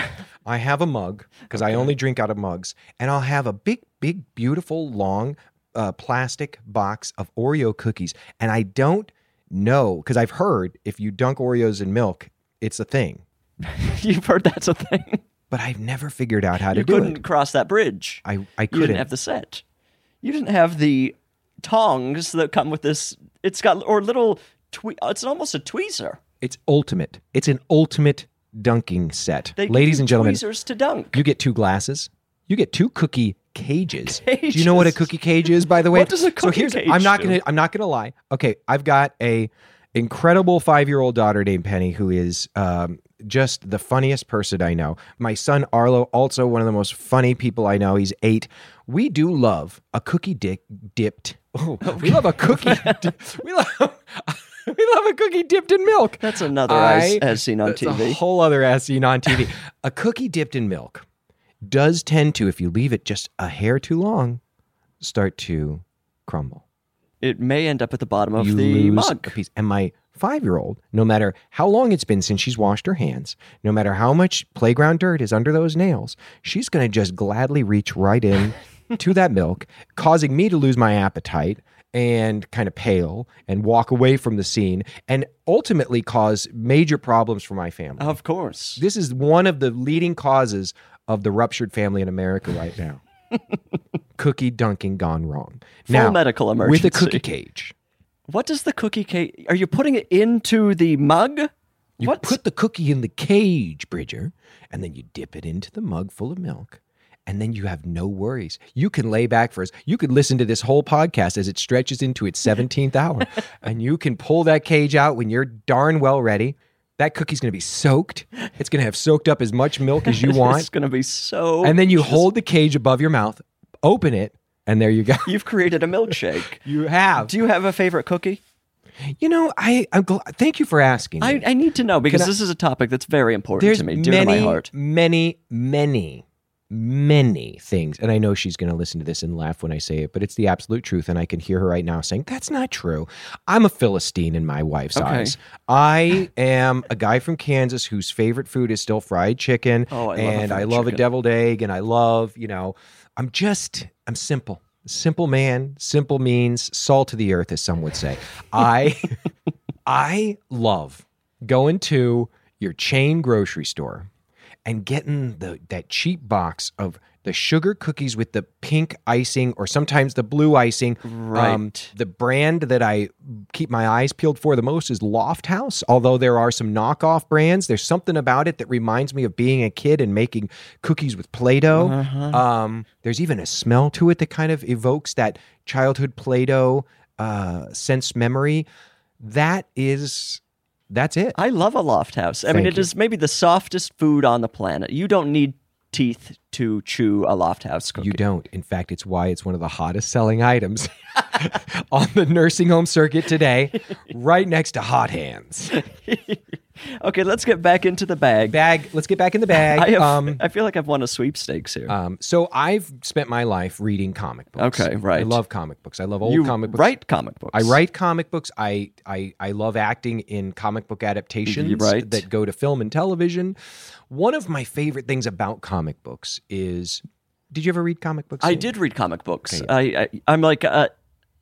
I have a mug, because okay. I only drink out of mugs. And I'll have a big, big, beautiful, long uh, plastic box of Oreo cookies. And I don't know, because I've heard if you dunk Oreos in milk, it's a thing. You've heard that's a thing. But I've never figured out how to you do it. You couldn't cross that bridge. I, I couldn't. You didn't have the set. You didn't have the tongs that come with this. It's got, or little, twe- it's almost a tweezer. It's ultimate. It's an ultimate dunking set. They Ladies and gentlemen. Tweezers to dunk. You get two glasses. You get two cookie cages. cages. Do you know what a cookie cage is, by the way? What does a cookie so here's, cage I'm not gonna, do? I'm not going to lie. Okay, I've got a incredible five-year-old daughter named Penny who is... Um, just the funniest person I know. My son Arlo, also one of the most funny people I know. He's eight. We do love a cookie dick dipped. Oh, we love a cookie. Di- we love. We love a cookie dipped in milk. That's another I, as seen on T V. That's a whole other as seen on T V. A cookie dipped in milk does tend to, if you leave it just a hair too long, start to crumble. It may end up at the bottom of you the mug. A piece. And my five-year-old, no matter how long it's been since she's washed her hands, no matter how much playground dirt is under those nails, she's going to just gladly reach right in to that milk, causing me to lose my appetite and kind of pale and walk away from the scene and ultimately cause major problems for my family. Of course. This is one of the leading causes of the ruptured family in America right now. Cookie dunking gone wrong. Full now, medical emergency. With a cookie cage. What does the cookie cage... Are you putting it into the mug? You What's... put the cookie in the cage, Bridger, and then you dip it into the mug full of milk, and then you have no worries. You can lay back for us. You could listen to this whole podcast as it stretches into its seventeenth hour, and you can pull that cage out when you're darn well ready. That cookie's going to be soaked. It's going to have soaked up as much milk as you want. It's going to be so... And then you just... hold the cage above your mouth, open it, and there you go. You've created a milkshake. You have. Do you have a favorite cookie? You know, I I'm gl- thank you for asking. I, I need to know because I, this is a topic that's very important there's to me, dear many, to my heart. Many, many, many things. And I know she's going to listen to this and laugh when I say it, but it's the absolute truth. And I can hear her right now saying, that's not true. I'm a Philistine in my wife's okay. eyes. I am a guy from Kansas whose favorite food is still fried chicken. Oh, I and love I love chicken. A deviled egg. And I love, you know, I'm just... I'm simple. Simple man, simple means, salt to the earth, as some would say. I I love going to your chain grocery store and getting the that cheap box of the sugar cookies with the pink icing or sometimes the blue icing. Right. Um, the brand that I keep my eyes peeled for the most is Loft House, although there are some knockoff brands. There's something about it that reminds me of being a kid and making cookies with Play-Doh. Uh-huh. Um, there's even a smell to it that kind of evokes that childhood Play-Doh uh, sense memory. That is... That's it. I love a Loft House. I Thank mean, it you. Is maybe the softest food on the planet. You don't need teeth to chew a Loft House cookie. You don't. In fact, it's why it's one of the hottest selling items on the nursing home circuit today, right next to hot hands. Okay, let's get back into the bag. Bag. Let's get back in the bag. I, have, um, I feel like I've won a sweepstakes here. Um, so I've spent my life reading comic books. Okay, right. I love comic books. I love old you comic books. You write comic books. I write comic books. I, I, I love acting in comic book adaptations right. that go to film and television. One of my favorite things about comic books is... Did you ever read comic books? I did read comic books. Okay, yeah. I, I, I'm like a,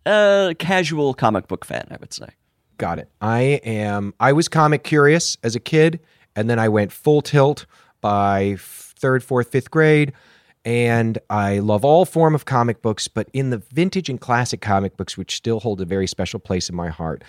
a casual comic book fan, I would say. Got it. I am. I was comic curious as a kid, and then I went full tilt by third, fourth, fifth grade. And I love all form of comic books, but in the vintage and classic comic books, which still hold a very special place in my heart,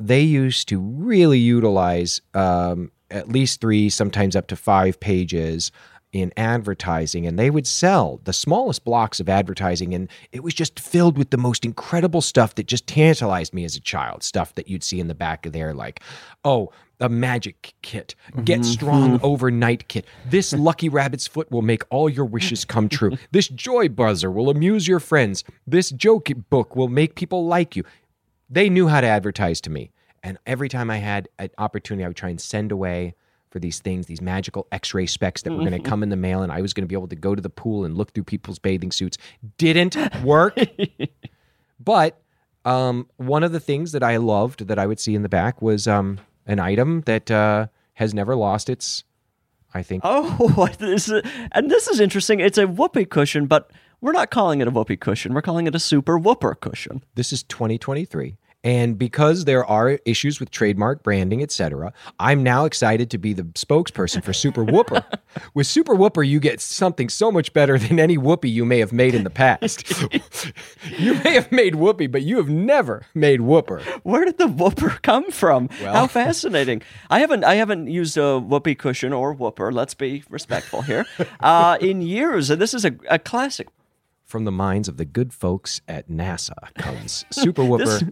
they used to really utilize um, at least three, sometimes up to five pages in advertising, and they would sell the smallest blocks of advertising, and it was just filled with the most incredible stuff that just tantalized me as a child, stuff that you'd see in the back of there, like, oh, a magic kit, get mm-hmm. strong overnight kit, this lucky rabbit's foot will make all your wishes come true, this joy buzzer will amuse your friends, this joke book will make people like you. They knew how to advertise to me, and every time I had an opportunity, I would try and send away for these things, these magical x-ray specs that were going to come in the mail, and I was going to be able to go to the pool and look through people's bathing suits. Didn't work. But um, one of the things that I loved that I would see in the back was um, an item that uh, has never lost its, I think. Oh, this is, and this is interesting. It's a whoopee cushion, but we're not calling it a whoopee cushion. We're calling it a super whooper cushion. This is twenty twenty-three. And because there are issues with trademark branding, et cetera, I'm now excited to be the spokesperson for Super Whooper. With Super Whooper, you get something so much better than any whoopee you may have made in the past. You may have made whoopee, but you have never made whooper. Where did the whooper come from? Well, how fascinating. I haven't I haven't used a whoopee cushion or whooper, let's be respectful here, uh, in years. And this is a, a classic. From the minds of the good folks at NASA comes Super Whooper. this-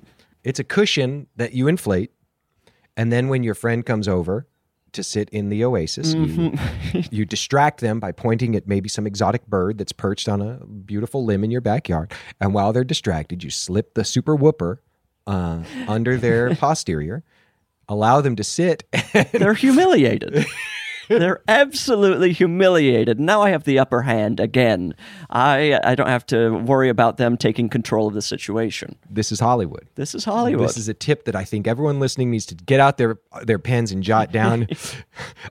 It's a cushion that you inflate, and then when your friend comes over to sit in the oasis, mm-hmm. you, you distract them by pointing at maybe some exotic bird that's perched on a beautiful limb in your backyard, and while they're distracted, you slip the super whooper uh, under their posterior, allow them to sit. And they're humiliated. They're absolutely humiliated. Now I have the upper hand again. I I don't have to worry about them taking control of the situation. This is Hollywood. This is Hollywood. This is a tip that I think everyone listening needs to get out their, their pens and jot down.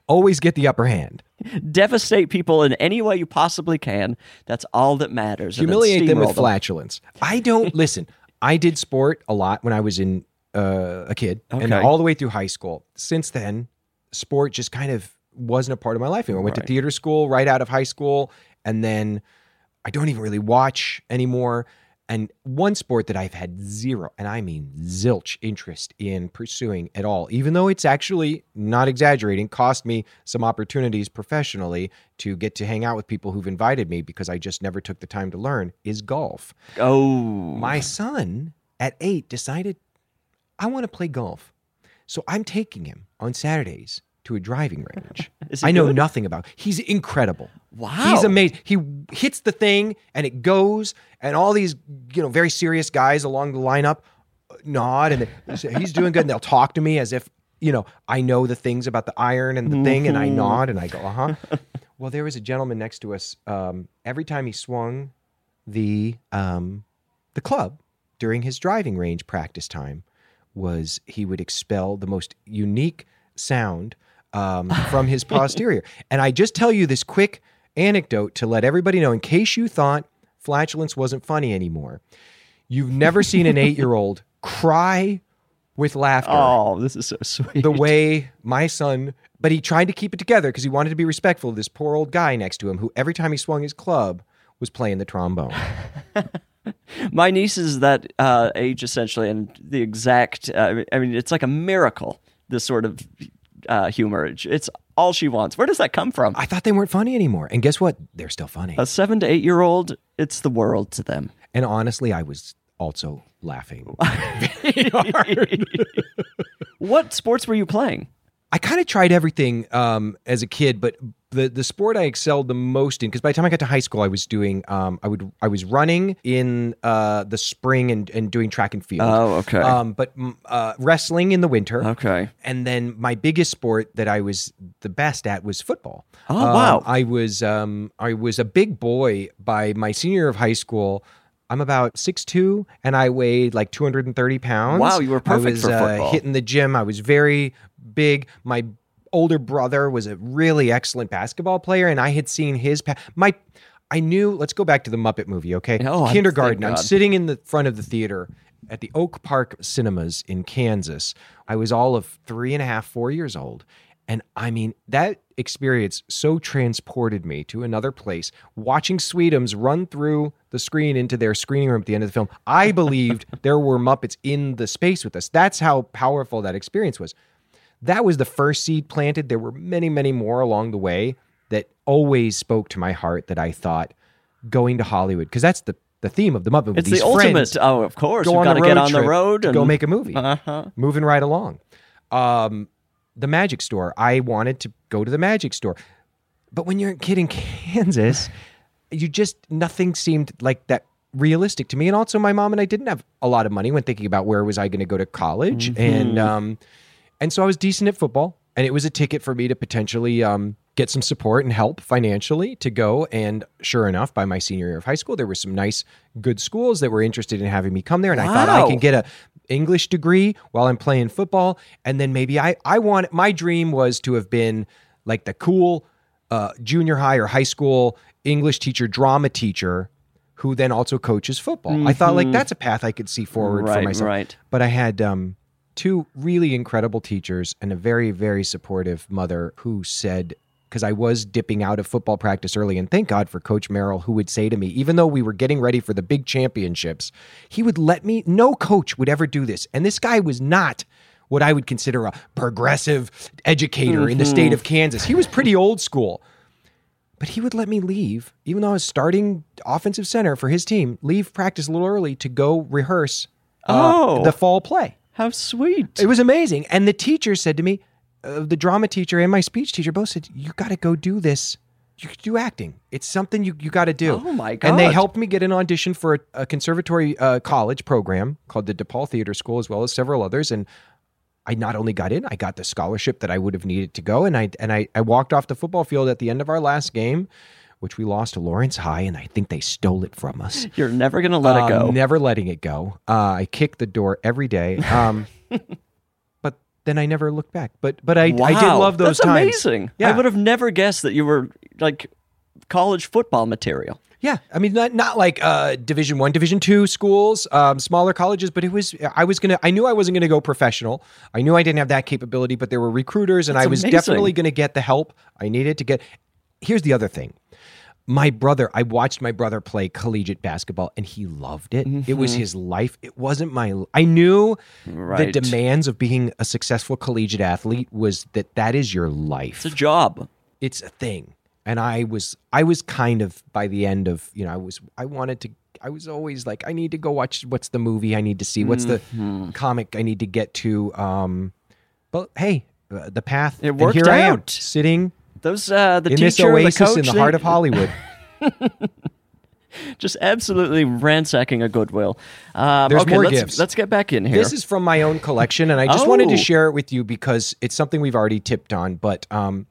Always get the upper hand. Devastate people in any way you possibly can. That's all that matters. Humiliate them with them. Flatulence. I don't, listen, I did sport a lot when I was in uh, a kid. Okay. And all the way through high school. Since then, sport just kind of wasn't a part of my life anymore. I went right. to theater school right out of high school, and then I don't even really watch anymore. And one sport that I've had zero, and I mean zilch, interest in pursuing at all, even though it's actually, not exaggerating, cost me some opportunities professionally to get to hang out with people who've invited me because I just never took the time to learn, is golf. Oh. My son at eight decided, I want to play golf. So I'm taking him on Saturdays to a driving range. I know good? nothing about it. He's incredible. Wow. He's amazing. He hits the thing and it goes, and all these, you know, very serious guys along the lineup nod and they say, he's doing good, and they'll talk to me as if, you know, I know the things about the iron and the mm-hmm. thing, and I nod and I go, uh-huh. Well, there was a gentleman next to us. Um, every time he swung the um, the club during his driving range practice time, was he would expel the most unique sound Um, from his posterior. And I just tell you this quick anecdote to let everybody know, in case you thought flatulence wasn't funny anymore, you've never seen an eight-year-old cry with laughter. Oh, this is so sweet. The way my son, but he tried to keep it together because he wanted to be respectful of this poor old guy next to him who every time he swung his club was playing the trombone. My niece is that uh, age essentially, and the exact, uh, I mean, it's like a miracle, this sort of Uh, humor. It's all she wants. Where does that come from? I thought they weren't funny anymore. And guess what? They're still funny. A seven to eight year old, it's the world to them. And honestly, I was also laughing very hard. What sports were you playing? I kind of tried everything um, as a kid, but the, the sport I excelled the most in, because by the time I got to high school, I was doing, um, I would, I was running in uh, the spring and, and doing track and field. Oh, okay. Um, but uh, wrestling in the winter. Okay. And then my biggest sport that I was the best at was football. Oh, um, wow. I was, um, I was a big boy by my senior year of high school. I'm about six foot two, and I weighed like two hundred thirty pounds. Wow, you were perfect I was, for football. Uh, hitting the gym. I was very big. My older brother was a really excellent basketball player, and I had seen his pa- my. I knew. Let's go back to the Muppet Movie, okay? Oh, kindergarten. I'm, I'm sitting in the front of the theater at the Oak Park Cinemas in Kansas. I was all of three and a half, four years old, and I mean that experience so transported me to another place. Watching Sweetums run through the screen into their screening room at the end of the film, I believed there were Muppets in the space with us. That's how powerful that experience was. That was the first seed planted. There were many, many more along the way. that always spoke to my heart, that I thought going to Hollywood, because that's the, the theme of the Muppet Movie. It's These the ultimate, oh, of course, you've got to get on the road and go make a movie, uh-huh. moving right along. Um, the Magic Store. I wanted to go to the Magic Store. But when you're a kid in Kansas, you just, nothing seemed like that realistic to me. And also my mom and I didn't have a lot of money when thinking about where was I going to go to college. Mm-hmm. And, um, and so I was decent at football, and it was a ticket for me to potentially, um, get some support and help financially to go. And sure enough, by my senior year of high school, there were some nice, good schools that were interested in having me come there. And wow. I thought, I can get a English degree while I'm playing football. And then maybe I, I want, my dream was to have been like the cool uh, junior high or high school English teacher, drama teacher, who then also coaches football. Mm-hmm. I thought like, that's a path I could see forward right, for myself. Right. But I had um, two really incredible teachers and a very, very supportive mother who said, because I was dipping out of football practice early, and thank God for Coach Merrill, who would say to me, even though we were getting ready for the big championships, he would let me, no coach would ever do this. And this guy was not what I would consider a progressive educator mm-hmm. in the state of Kansas. He was pretty old school, but he would let me leave, even though I was starting offensive center for his team, leave practice a little early to go rehearse uh, oh, the fall play. How sweet. It was amazing. And the teacher said to me, Uh, the drama teacher and my speech teacher both said, you got to go do this. You do acting. It's something you, you got to do. Oh my God. And they helped me get an audition for a, a conservatory uh, college program called the DePaul Theater School, as well as several others. And I not only got in, I got the scholarship that I would have needed to go. And I, and I, I walked off the football field at the end of our last game, which we lost to Lawrence High, and I think they stole it from us. You're never going to let um, it go. Never letting it go. Uh, I kick the door every day. Um, then I never looked back. But but I, wow. I did love those That's times. That's amazing. Yeah. I would have never guessed that you were like college football material. Yeah. I mean, not not like uh, Division One, Division Two schools, um, smaller colleges, but it was, I was going to, I knew I wasn't going to go professional. I knew I didn't have that capability, but there were recruiters, and That's I was amazing. Definitely going to get the help I needed to get. Here's the other thing. My brother, I watched my brother play collegiate basketball, and he loved it. Mm-hmm. It was his life. It wasn't my life. I knew right. the demands of being a successful collegiate athlete was that that is your life. It's a job. It's a thing. And I was, I was kind of, by the end of, you know, I was, I wanted to, I was always like, I need to go watch, what's the movie I need to see? What's mm-hmm. the comic I need to get to? Um, but hey, uh, the path. It worked and here out. I am, sitting Those uh, the in teacher, this oasis, the coach, in the they... heart of Hollywood, just absolutely ransacking a Goodwill. Um, There's okay, more let's, gifts. Let's get back in here. This is from my own collection, and I just oh. wanted to share it with you because it's something we've already tipped on. But um,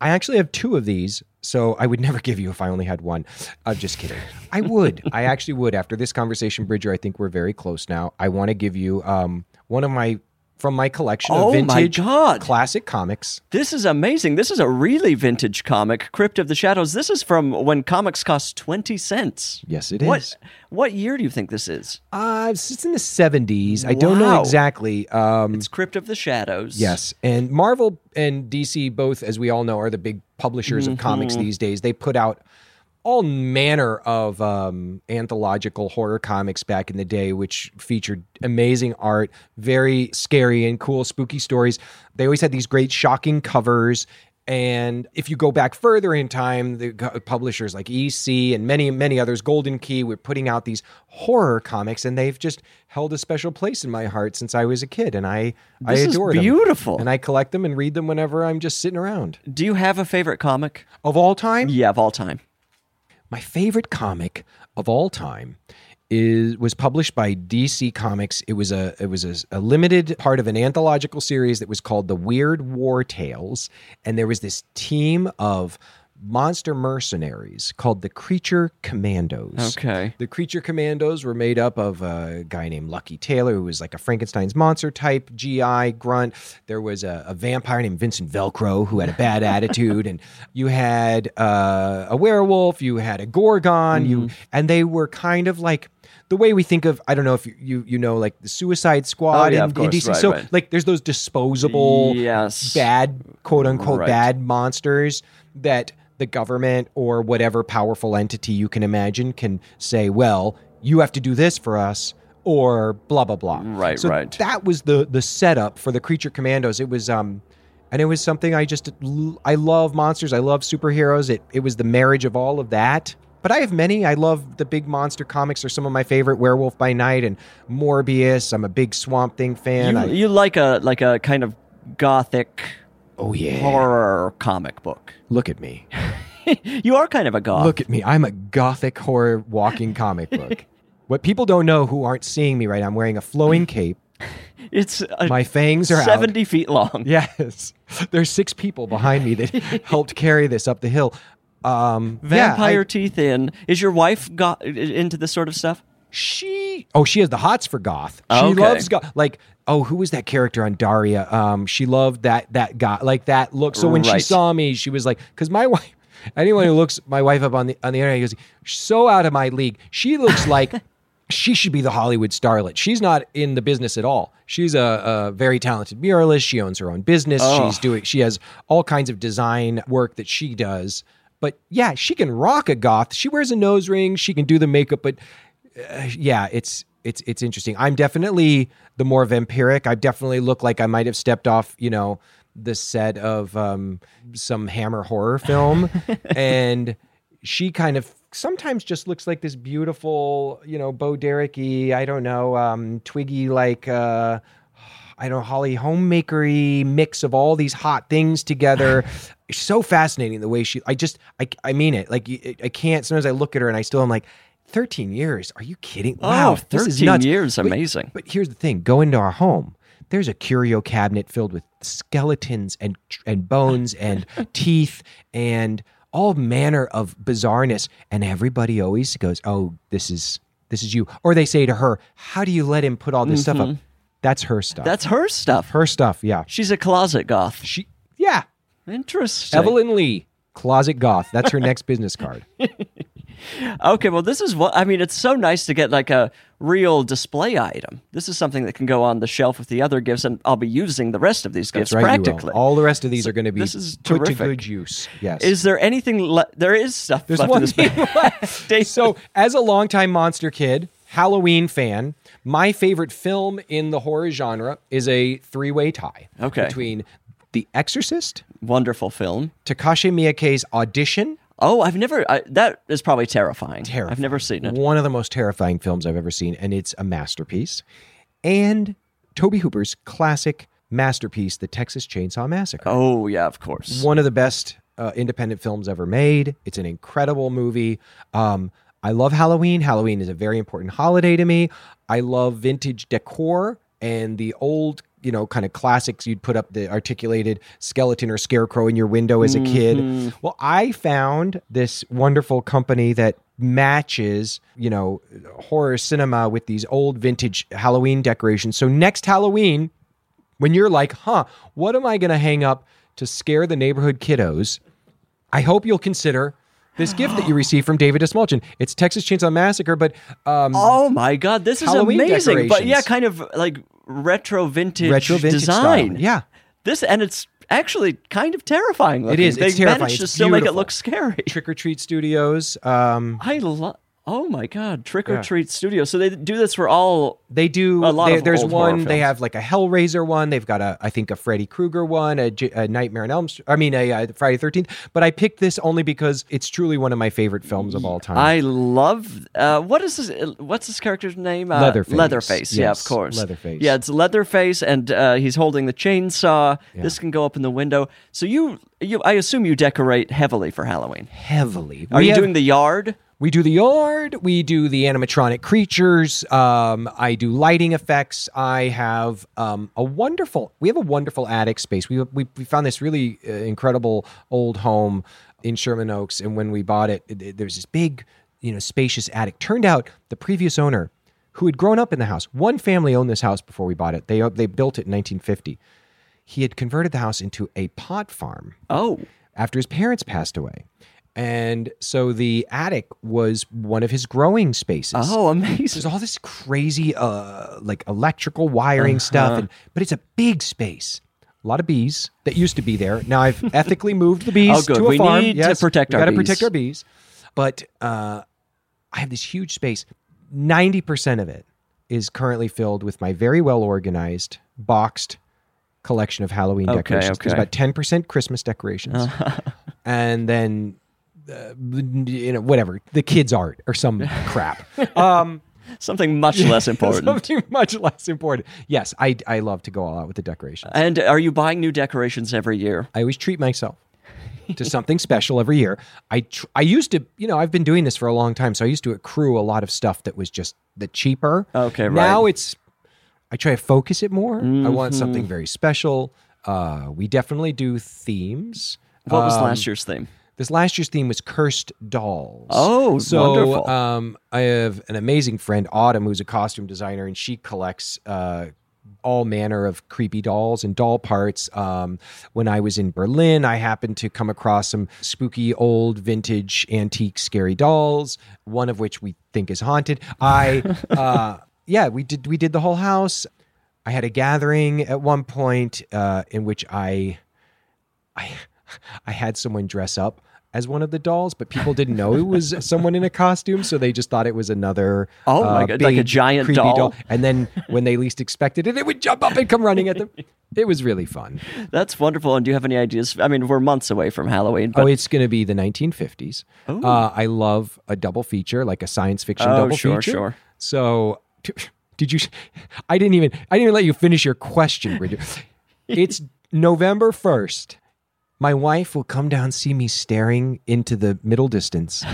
I actually have two of these, so I would never give you if I only had one. I'm just kidding. I would. I actually would. After this conversation, Bridger, I think we're very close now. I want to give you um, one of my. From my collection of oh vintage classic comics. This is amazing. This is a really vintage comic, Crypt of the Shadows. This is from when comics cost twenty cents. Yes, it what, is. What year do you think this is? Uh, it's in the seventies. Wow. I don't know exactly. Um, it's Crypt of the Shadows. Yes, and Marvel and D C both, as we all know, are the big publishers mm-hmm. of comics these days. They put out all manner of um, anthological horror comics back in the day, which featured amazing art, very scary and cool, spooky stories. They always had these great, shocking covers. And if you go back further in time, the publishers like E C and many, many others, Golden Key, were putting out these horror comics, and they've just held a special place in my heart since I was a kid. And I, I adore them. This is beautiful. And I collect them and read them whenever I'm just sitting around. Do you have a favorite comic? Of all time? Yeah, of all time. My favorite comic of all time is was published by D C Comics. It was a it was a, a limited part of an anthological series that was called the Weird War Tales, and there was this team of monster mercenaries called the Creature Commandos. Okay. The Creature Commandos were made up of a guy named Lucky Taylor, who was like a Frankenstein's monster type G I grunt. There was a, a vampire named Vincent Velcro who had a bad attitude, and you had uh, a werewolf, you had a gorgon, mm-hmm. you and they were kind of like the way we think of, I don't know if you you, you know, like the Suicide Squad oh, yeah, in, of course, in D C. Right, so right. like there's those disposable yes. bad, quote unquote, right. bad monsters that the government or whatever powerful entity you can imagine can say, well, you have to do this for us or blah, blah, blah. Right, so right. That was the the setup for the Creature Commandos. It was, um, And it was something I just, I love monsters. I love superheroes. It, it was the marriage of all of that. But I have many. I love the big monster comics are some of my favorite. Werewolf by Night and Morbius. I'm a big Swamp Thing fan. You, I, you like a like a kind of gothic oh, yeah. horror comic book. Look at me. You are kind of a goth. Look at me. I'm a gothic horror walking comic book. What people don't know who aren't seeing me right now, I'm wearing a flowing cape. It's a, my fangs are seventy out. feet long. Yes. There's six people behind me that helped carry this up the hill. Um, Vampire yeah, I, teeth in. Is your wife got into this sort of stuff? She oh, she has the hots for goth. She okay. loves goth. Like oh, who was that character on Daria? Um, she loved that that goth like that look. So when right. she saw me, she was like, because my wife, anyone who looks my wife up on the on the internet, he goes, so out of my league. She looks like she should be the Hollywood starlet. She's not in the business at all. She's a, a very talented muralist. She owns her own business. Oh. She's doing. She has all kinds of design work that she does. But yeah, she can rock a goth. She wears a nose ring. She can do the makeup. But uh, yeah, it's it's it's interesting. I'm definitely the more vampiric. I definitely look like I might have stepped off, you know, the set of um, some Hammer horror film. And she kind of sometimes just looks like this beautiful, you know, Bo Derek-y, I don't know, um, Twiggy like. Uh, I don't know, Holly Homemaker-y mix of all these hot things together. It's so fascinating the way she, I just, I, I mean it. Like, I can't, sometimes I look at her and I still am like, thirteen years, are you kidding? Wow, oh, thirteen years, amazing. But, but here's the thing, go into our home. There's a curio cabinet filled with skeletons and and bones and teeth and all manner of bizarreness. And everybody always goes, oh, this is, this is you. Or they say to her, how do you let him put all this mm-hmm. stuff up? That's her stuff. That's her stuff. Her stuff, yeah. She's a closet goth. She, yeah. Interesting. Evelyn Lee, closet goth. That's her next business card. Okay, well, this is what, I mean, it's so nice to get like a real display item. This is something that can go on the shelf with the other gifts, and I'll be using the rest of these gifts right, practically. All the rest of these so are going to be this is put terrific. to good use. Yes. Is there anything left? There is stuff There's left one in this bag. So, as a longtime monster kid, Halloween fan, my favorite film in the horror genre is a three-way tie okay. between The Exorcist, wonderful film, Takashi Miike's Audition. Oh, I've never. I, that is probably terrifying. Terrifying. I've never seen it. One of the most terrifying films I've ever seen, and it's a masterpiece. And Tobe Hooper's classic masterpiece, The Texas Chainsaw Massacre. Oh yeah, of course. One of the best uh, independent films ever made. It's an incredible movie. Um, I love Halloween. Halloween is a very important holiday to me. I love vintage decor and the old, you know, kind of classics. You'd put up the articulated skeleton or scarecrow in your window as a kid. Mm-hmm. Well, I found this wonderful company that matches, you know, horror cinema with these old vintage Halloween decorations. So next Halloween, when you're like, huh, what am I going to hang up to scare the neighborhood kiddos? I hope you'll consider this gift that you received from David Dastmalchian. It's Texas Chainsaw Massacre, but um, oh my God, this is Halloween amazing! But yeah, kind of like retro vintage, retro vintage design. Style. Yeah, this and it's actually kind of terrifying looking. It is. They it's terrifying. managed to it's still beautiful. make it look scary. Trick or Treat Studios. Um, I love. Oh my God, Trick or yeah. Treat Studios. So they do this for all. They do. A lot they, of there's old one. Films. They have like a Hellraiser one. They've got a, I think a Freddy Krueger one, a, J, a Nightmare on Elm Street. I mean, a, a Friday the thirteenth. But I picked this only because it's truly one of my favorite films of all time. I love. Uh, what is this? What's this character's name? Uh, Leatherface. Leatherface. Yes. Yeah, of course. Leatherface. Yeah, it's Leatherface, and uh, he's holding the chainsaw. Yeah. This can go up in the window. So you, you, I assume you decorate heavily for Halloween. Heavily. Are we you have, doing the yard? We do the yard, we do the animatronic creatures, um, I do lighting effects, I have um, a wonderful, we have a wonderful attic space. We we, we found this really uh, incredible old home in Sherman Oaks, and when we bought it, it, it, there was this big, you know, spacious attic. Turned out the previous owner, who had grown up in the house, one family owned this house before we bought it, they they built it in nineteen fifty. He had converted the house into a pot farm. Oh. After his parents passed away. And so the attic was one of his growing spaces. Oh, amazing. There's all this crazy, uh, like, electrical wiring uh-huh. stuff. And, but it's a big space. A lot of bees that used to be there. Now, I've ethically moved the bees oh, good. to a we farm. We need yes, to protect our gotta bees. We've got to protect our bees. But uh, I have this huge space. ninety percent of it is currently filled with my very well-organized, boxed collection of Halloween okay, decorations. Okay. There's about ten percent Christmas decorations. Uh-huh. And then, uh, you know, whatever, the kids' art or some crap. Um, something much less important. Something much less important. Yes, I, I love to go all out with the decorations. And are you buying new decorations every year? I always treat myself to something special every year. I tr- I used to, you know, I've been doing this for a long time, so I used to accrue a lot of stuff that was just the cheaper. Okay, right. Now it's, I try to focus it more. Mm-hmm. I want something very special. Uh, we definitely do themes. What um, was last year's theme? This last year's theme was Cursed Dolls. Oh, so, wonderful. Um, I have an amazing friend, Autumn, who's a costume designer, and she collects uh, all manner of creepy dolls and doll parts. Um, when I was in Berlin, I happened to come across some spooky, old, vintage, antique, scary dolls, one of which we think is haunted. I, uh, yeah, we did, we did the whole house. I had a gathering at one point uh, in which I... I I had someone dress up as one of the dolls, but people didn't know it was someone in a costume, so they just thought it was another oh uh, my god, like a giant doll. doll. And then when they least expected it, it would jump up and come running at them. It was really fun. That's wonderful. And do you have any ideas? I mean, we're months away from Halloween. But... Oh, it's going to be the nineteen fifties. Uh, I love a double feature, like a science fiction oh, double sure, feature. Sure, sure. So, did you? I didn't even. I didn't even let you finish your question, Bridger. It's November first. My wife will come down, see me staring into the middle distance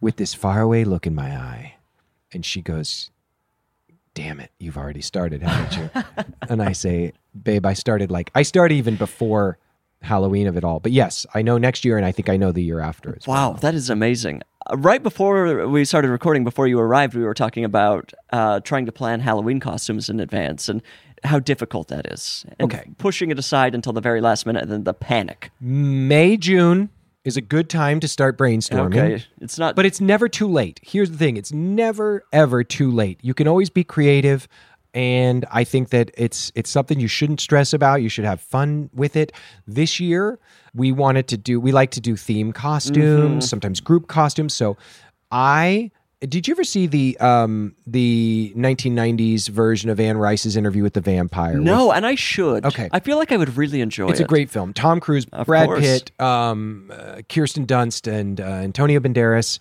with this faraway look in my eye. And she goes, damn it, you've already started, haven't you? And I say, babe, I started like, I started even before Halloween of it all. But yes, I know next year, and I think I know the year after as well. Wow, that is amazing. Right before we started recording, before you arrived, we were talking about uh, trying to plan Halloween costumes in advance. And how difficult that is. And okay. Pushing it aside until the very last minute and then the panic. May, June is a good time to start brainstorming. Okay. It's not... But it's never too late. Here's the thing. It's never, ever too late. You can always be creative, and I think that it's it's something you shouldn't stress about. You should have fun with it. This year, we wanted to do... We like to do theme costumes, mm-hmm. sometimes group costumes. So I... Did you ever see the um, the nineteen nineties version of Anne Rice's Interview with the Vampire? No, with... and I should. Okay. I feel like I would really enjoy it's it. It's a great film. Tom Cruise, of Brad course. Pitt, um, uh, Kirsten Dunst, and uh, Antonio Banderas.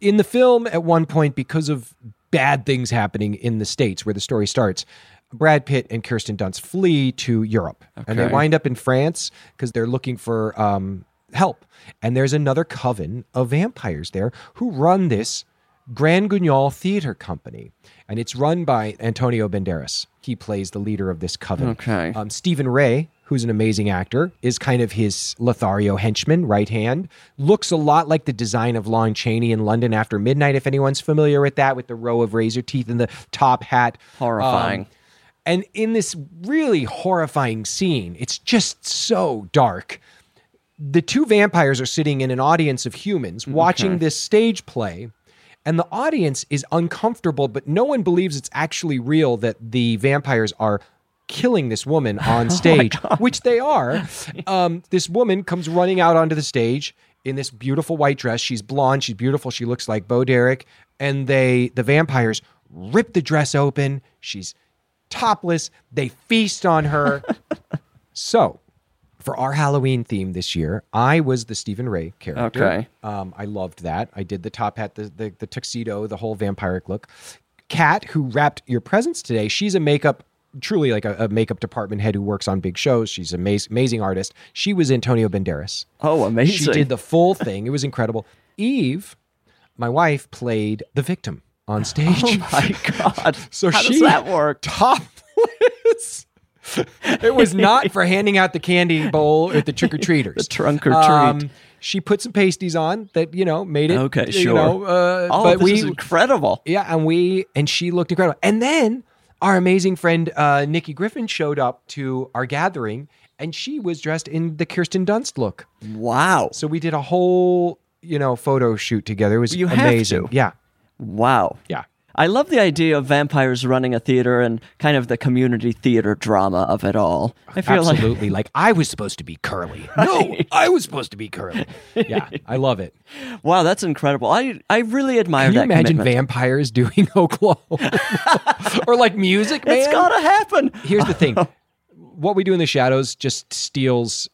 In the film, at one point, because of bad things happening in the States where the story starts, Brad Pitt and Kirsten Dunst flee to Europe. Okay. And they wind up in France because they're looking for um, help. And there's another coven of vampires there who run this Grand Guignol Theater Company, and it's run by Antonio Banderas. He plays the leader of this coven. Okay. Um, Stephen Ray, who's an amazing actor, is kind of his Lothario henchman, right hand. Looks a lot like the design of Lon Chaney in London After Midnight, if anyone's familiar with that, with the row of razor teeth and the top hat. Horrifying. Um, and in this really horrifying scene, it's just so dark. The two vampires are sitting in an audience of humans watching okay. this stage play. And the audience is uncomfortable, but no one believes it's actually real that the vampires are killing this woman on stage, oh which they are. Um, this woman comes running out onto the stage in this beautiful white dress. She's blonde. She's beautiful. She looks like Bo Derek. And they, the vampires rip the dress open. She's topless. They feast on her. So... For our Halloween theme this year, I was the Stephen Ray character. Okay. Um, I loved that. I did the top hat, the, the the tuxedo, the whole vampiric look. Kat, who wrapped your presents today, she's a makeup, truly like a, a makeup department head who works on big shows. She's an amaz- amazing artist. She was Antonio Banderas. Oh, amazing. She did the full thing. It was incredible. Eve, my wife, played the victim on stage. Oh, my God. So How she does that work? Topless. It was not for handing out the candy bowl at the trick-or-treaters. The trunk or treat. Um, she put some pasties on that, you know, made it. Okay, sure. You know, uh, oh, but this we, is incredible. Yeah, and we and she looked incredible. And then our amazing friend uh, Nikki Griffin showed up to our gathering, and she was dressed in the Kirsten Dunst look. Wow. So we did a whole, you know, photo shoot together. It was you amazing. Have to. Yeah. Wow. Yeah. I love the idea of vampires running a theater and kind of the community theater drama of it all. I feel Absolutely. Like, like I was supposed to be Curly. No, I was supposed to be Curly. Yeah, I love it. Wow, that's incredible. I, I really admire Can that Can you imagine commitment. Vampires doing Oklahoma? Or like Music Man? It's got to happen. Here's the thing. What We Do in the Shadows just steals.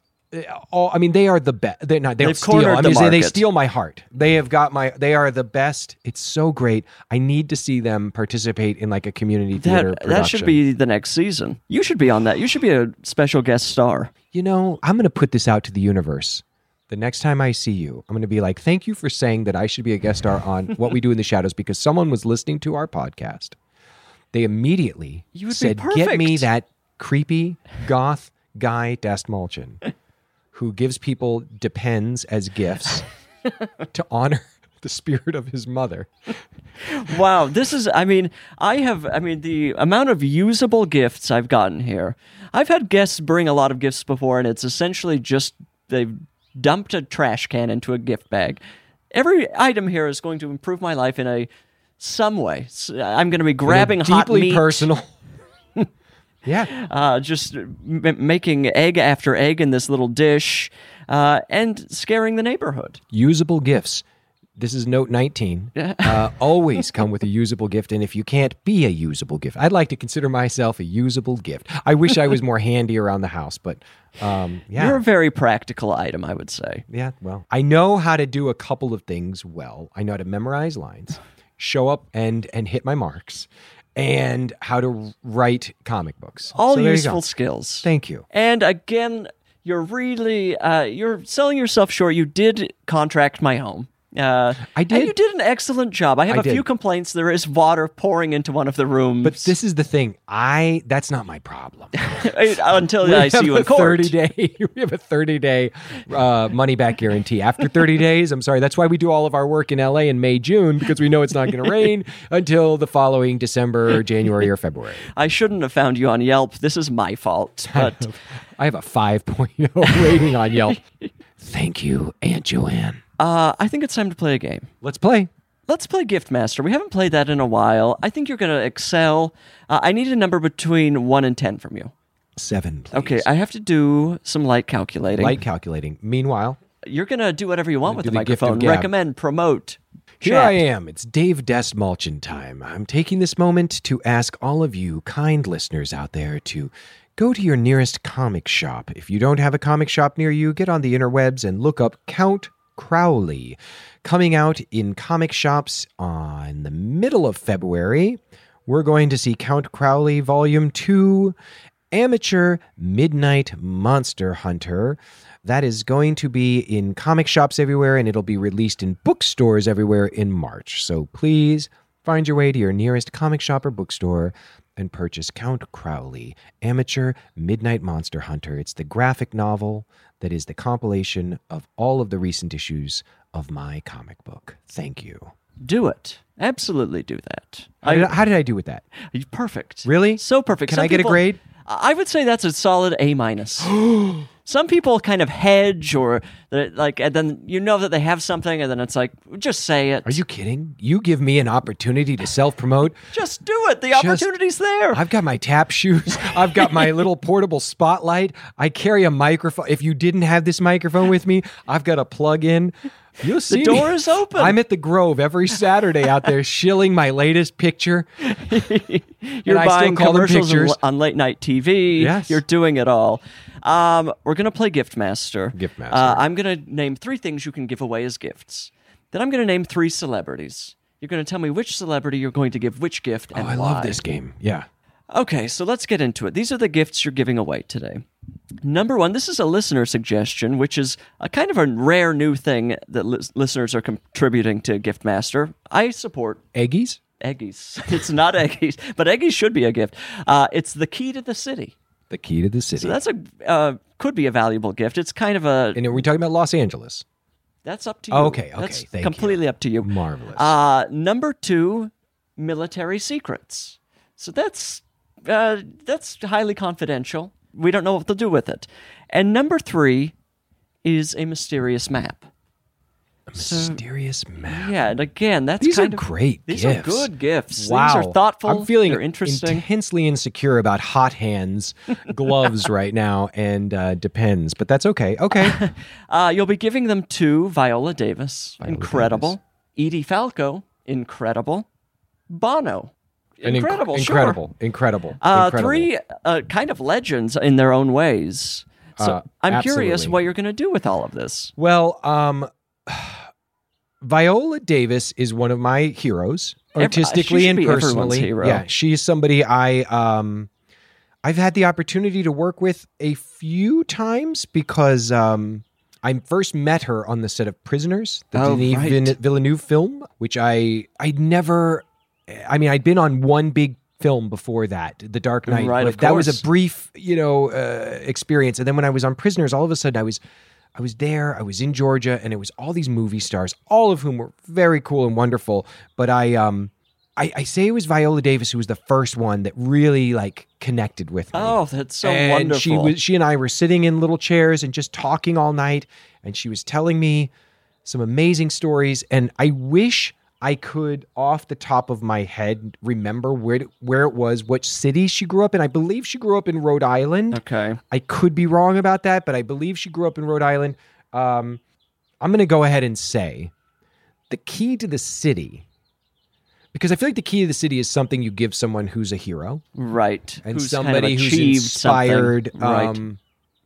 All, I mean, they are the best. They're not. They They've don't steal. I mean, the they steal my heart. They have got my. They are the best. It's so great. I need to see them participate in like a community theater that, production. That should be the next season. You should be on that. You should be a special guest star. You know, I'm going to put this out to the universe. The next time I see you, I'm going to be like, "Thank you for saying that I should be a guest star on What We Do in the Shadows," because someone was listening to our podcast. They immediately you would said, "Get me that creepy goth guy, Dastmalchian." Who gives people depends as gifts to honor the spirit of his mother. Wow, this is, I mean, I have, I mean, the amount of usable gifts I've gotten here. I've had guests bring a lot of gifts before, and it's essentially just they've dumped a trash can into a gift bag. Every item here is going to improve my life in a some way. So I'm going to be grabbing hot meat. Deeply personal. Yeah, uh, just m- making egg after egg in this little dish, uh, and scaring the neighborhood. Usable gifts. This is note nineteen. Uh, always come with a usable gift, and if you can't, be a usable gift. I'd like to consider myself a usable gift. I wish I was more handy around the house, but um, yeah. You're a very practical item, I would say. Yeah, well, I know how to do a couple of things well. I know how to memorize lines, show up and and hit my marks. And how to write comic books. All so useful skills. Thank you. And again, you're really, uh, you're selling yourself short. You did contract my home. Uh, I did. And you did an excellent job. I have I a did. few complaints. There is water pouring into one of the rooms. But this is the thing. I that's not my problem. Until I see you in court. thirty day, we have a thirty-day uh, money-back guarantee. After thirty days, I'm sorry. That's why we do all of our work in L A in May, June, because we know it's not going to rain until the following December, or January, or February. I shouldn't have found you on Yelp. This is my fault. But I have a five point oh rating on Yelp. Thank you, Aunt Joanne. Uh, I think it's time to play a game. Let's play. Let's play Gift Master. We haven't played that in a while. I think you're going to excel. Uh, I need a number between one and ten from you. seven, please. Okay, I have to do some light calculating. Light calculating. Meanwhile, you're going to do whatever you want with the, the microphone. Recommend, promote. Here chat. I am. It's Dave Dastmalchian time. I'm taking this moment to ask all of you kind listeners out there to go to your nearest comic shop. If you don't have a comic shop near you, get on the interwebs and look up Count Crowley, coming out in comic shops uh, in the middle of February. We're going to see Count Crowley Volume two, Amateur Midnight Monster Hunter. That is going to be in comic shops everywhere, and it'll be released in bookstores everywhere in March. So please find your way to your nearest comic shop or bookstore and purchase Count Crowley, Amateur Midnight Monster Hunter. It's the graphic novel that is the compilation of all of the recent issues of my comic book. Thank you. Do it. Absolutely do that. How, I, did, I, how did I do with that? Perfect. Really? So perfect. Can Some I get people, a grade? I would say that's a solid A minus. Some people kind of hedge or like, and then you know that they have something, and then it's like, just say it. Are you kidding? You give me an opportunity to self-promote. Just do it. The just, opportunity's there. I've got my tap shoes. I've got my little portable spotlight. I carry a microphone. If you didn't have this microphone with me, I've got a plug-in. You'll see the door me. Is open. I'm at the Grove every Saturday out there shilling my latest picture. You're and buying commercials on late night T V. Yes. You're doing it all. Um, we're going to play Gift Master. Gift Master. Uh, I'm going to name three things you can give away as gifts. Then I'm going to name three celebrities. You're going to tell me which celebrity you're going to give which gift and why. Oh, I why. love this game. Yeah. Okay, so let's get into it. These are the gifts you're giving away today. Number one, this is a listener suggestion, which is a kind of a rare new thing that li- listeners are contributing to Gift Master. I support Eggies. Eggies. It's not Eggies, but Eggies should be a gift. Uh, it's the key to the city. The key to the city. So that's a uh, could be a valuable gift. It's kind of a. And are we talking about Los Angeles? That's up to you. Oh, okay, okay, that's thank completely you. Up to you. Marvelous. Uh, number two, military secrets. So that's. Uh, that's highly confidential. We don't know what they'll do with it. And number three is a mysterious map. A mysterious so, map. Yeah, and again, that's these kind are of, great. These gifts. Are good gifts. Wow, these are thoughtful. I'm feeling they're interesting. Intensely insecure about hot hands, gloves right now, and uh, depends. But that's okay. Okay, uh, you'll be giving them to Viola Davis. Viola incredible. Davis. Edie Falco. Incredible. Bono. incredible, inc- incredible, sure. incredible, uh, incredible. Three uh, kind of legends in their own ways. So uh, I'm absolutely. curious what you're going to do with all of this. Well, um, Viola Davis is one of my heroes, artistically Every, and personally. Yeah, she's somebody I um, I've had the opportunity to work with a few times because um, I first met her on the set of Prisoners, the oh, Denis right. Villeneuve film, which I I'd never. I mean, I'd been on one big film before that, The Dark Knight. Right, of course. That was a brief, you know, uh, experience. And then when I was on Prisoners, all of a sudden I was, I was there. I was in Georgia, and it was all these movie stars, all of whom were very cool and wonderful. But I, um, I, I say it was Viola Davis who was the first one that really like connected with me. Oh, that's so and wonderful. She was, she and I were sitting in little chairs and just talking all night, and she was telling me some amazing stories. And I wish I could, off the top of my head, remember where where it was, what city she grew up in. I believe she grew up in Rhode Island. Okay. I could be wrong about that, but I believe she grew up in Rhode Island. Um, I'm going to go ahead and say the key to the city, because I feel like the key to the city is something you give someone who's a hero. Right. And who's somebody kind of who's inspired right. um,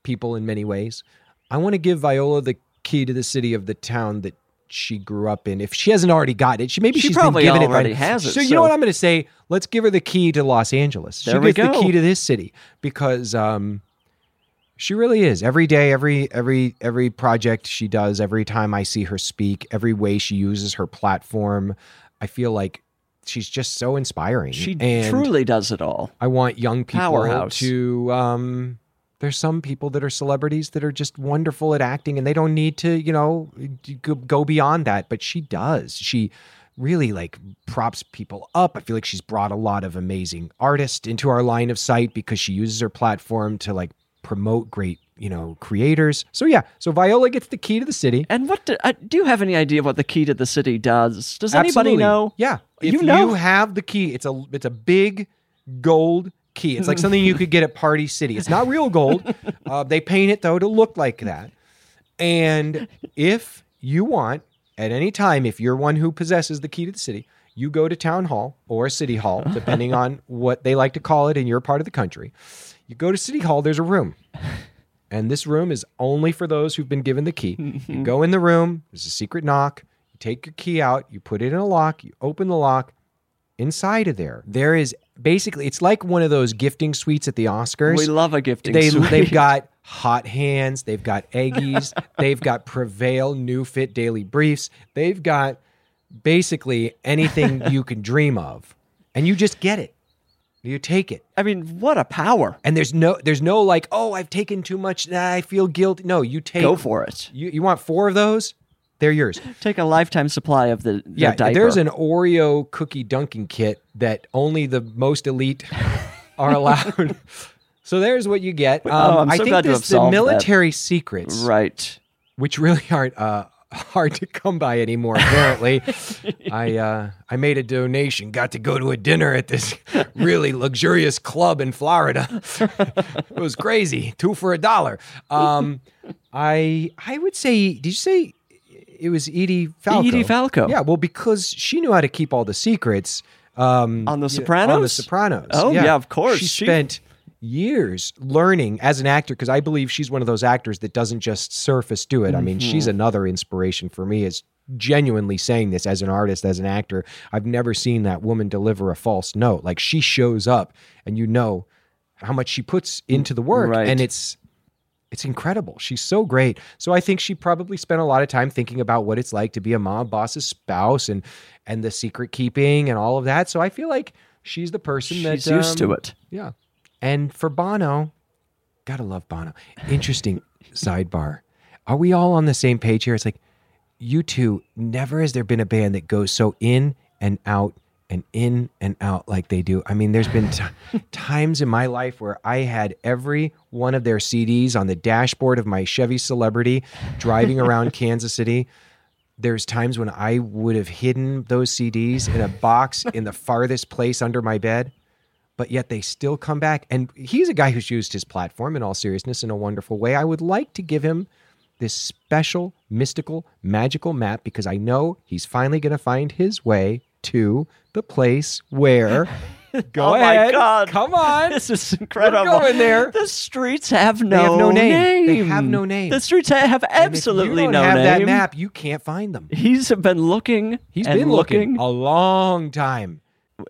people in many ways. I want to give Viola the key to the city of the town that she grew up in. If she hasn't already got it, she maybe she she's probably been given already it by, has it. So, so you know what I'm going to say? Let's give her the key to Los Angeles. There she we gets go. The key to this city because um, she really is. Every day, every every every project she does, every time I see her speak, every way she uses her platform, I feel like she's just so inspiring. She and truly does it all. I want young people Powerhouse. to. Um, There's some people that are celebrities that are just wonderful at acting and they don't need to, you know, go beyond that. But she does. She really like props people up. I feel like she's brought a lot of amazing artists into our line of sight because she uses her platform to like promote great, you know, creators. So, yeah. So Viola gets the key to the city. And what do, uh, do you have any idea what the key to the city does? Does Absolutely. anybody know? Yeah. If you, know? you have the key, it's a it's a big gold key. It's like something you could get at Party City. It's not real gold. Uh, they paint it, though, to look like that. And if you want, at any time, if you're one who possesses the key to the city, you go to town hall or city hall, depending on what they like to call it in your part of the country. You go to city hall, there's a room. And this room is only for those who've been given the key. You go in the room, there's a secret knock. You take your key out, you put it in a lock, you open the lock. Inside of there, there is basically, it's like one of those gifting suites at the Oscars. We love a gifting they, suite. They've got hot hands. They've got Eggies. They've got Prevail New Fit Daily Briefs. They've got basically anything you can dream of. And you just get it. You take it. I mean, what a power. And there's no, there's no like, oh, I've taken too much. Nah, I feel guilty. No, you take. Go for it. You, you want four of those? They're yours. Take a lifetime supply of the, the yeah, diaper. There's an Oreo cookie dunking kit that only the most elite are allowed. So there's what you get. Um, oh, I'm so I think glad to have solved that. The military secrets, right? Which really aren't uh, hard to come by anymore. Apparently, I uh, I made a donation, got to go to a dinner at this really luxurious club in Florida. It was crazy, two for a dollar. Um, I I would say, did you say? It was Edie Falco. Edie Falco. Yeah, well, because she knew how to keep all the secrets. Um, on The Sopranos? On The Sopranos. Oh, yeah, yeah of course. She, she spent years learning as an actor, because I believe she's one of those actors that doesn't just surface do it. Mm-hmm. I mean, she's another inspiration for me is genuinely saying this as an artist, as an actor. I've never seen that woman deliver a false note. Like, she shows up, and you know how much she puts into the work, right. and it's... It's incredible. She's so great. So I think she probably spent a lot of time thinking about what it's like to be a mob boss's spouse and and the secret keeping and all of that. So I feel like she's the person that's um, used to it. Yeah. And for Bono, gotta love Bono. Interesting sidebar. Are we all on the same page here? It's like, you two, never has there been a band that goes so in and out and in and out like they do. I mean, there's been t- times in my life where I had every one of their C Ds on the dashboard of my Chevy Celebrity driving around Kansas City. There's times when I would have hidden those C Ds in a box in the farthest place under my bed, but yet they still come back. And he's a guy who's used his platform in all seriousness in a wonderful way. I would like to give him this special, mystical, magical map because I know he's finally going to find his way to the place where Go oh ahead. My God. Come on. This is incredible. We're going there. The streets have no, they have no name. name. They have no name. The streets have absolutely no name. If you don't no have name, that map, you can't find them. He's been looking. He's and been looking, looking a long time.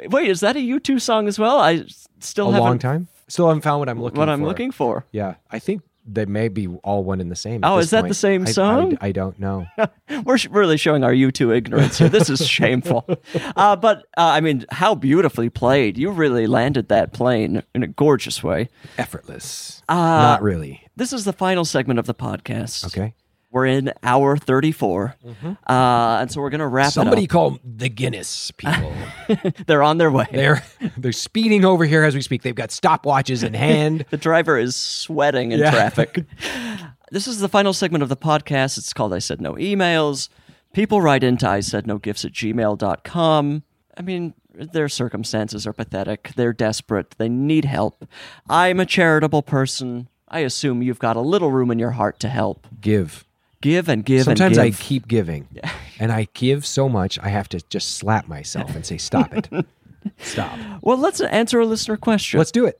Wait, is that a U two song as well? I still have a long time. Still haven't found what I'm looking what for. What I'm looking for. Yeah. I think they may be all one and the same. Oh, is that point. the same song? I, I, I don't know. We're really showing our U two ignorance here. This is shameful. Uh, but, uh, I mean, how beautifully played. You really landed that plane in a gorgeous way. Effortless. Uh, Not really. This is the final segment of the podcast. Okay. We're in hour thirty-four, mm-hmm. uh, and so we're going to wrap Somebody it up. Somebody call the Guinness people. They're on their way. They're they're speeding over here as we speak. They've got stopwatches in hand. The driver is sweating in yeah. traffic. This is the final segment of the podcast. It's called I Said No Emails. People write into I Said No Gifts at gmail dot com. I mean, their circumstances are pathetic. They're desperate. They need help. I'm a charitable person. I assume you've got a little room in your heart to help. Give. Give and give Sometimes and give. Sometimes I keep giving, and I give so much, I have to just slap myself and say, stop it. Stop. Well, let's answer a listener question. Let's do it.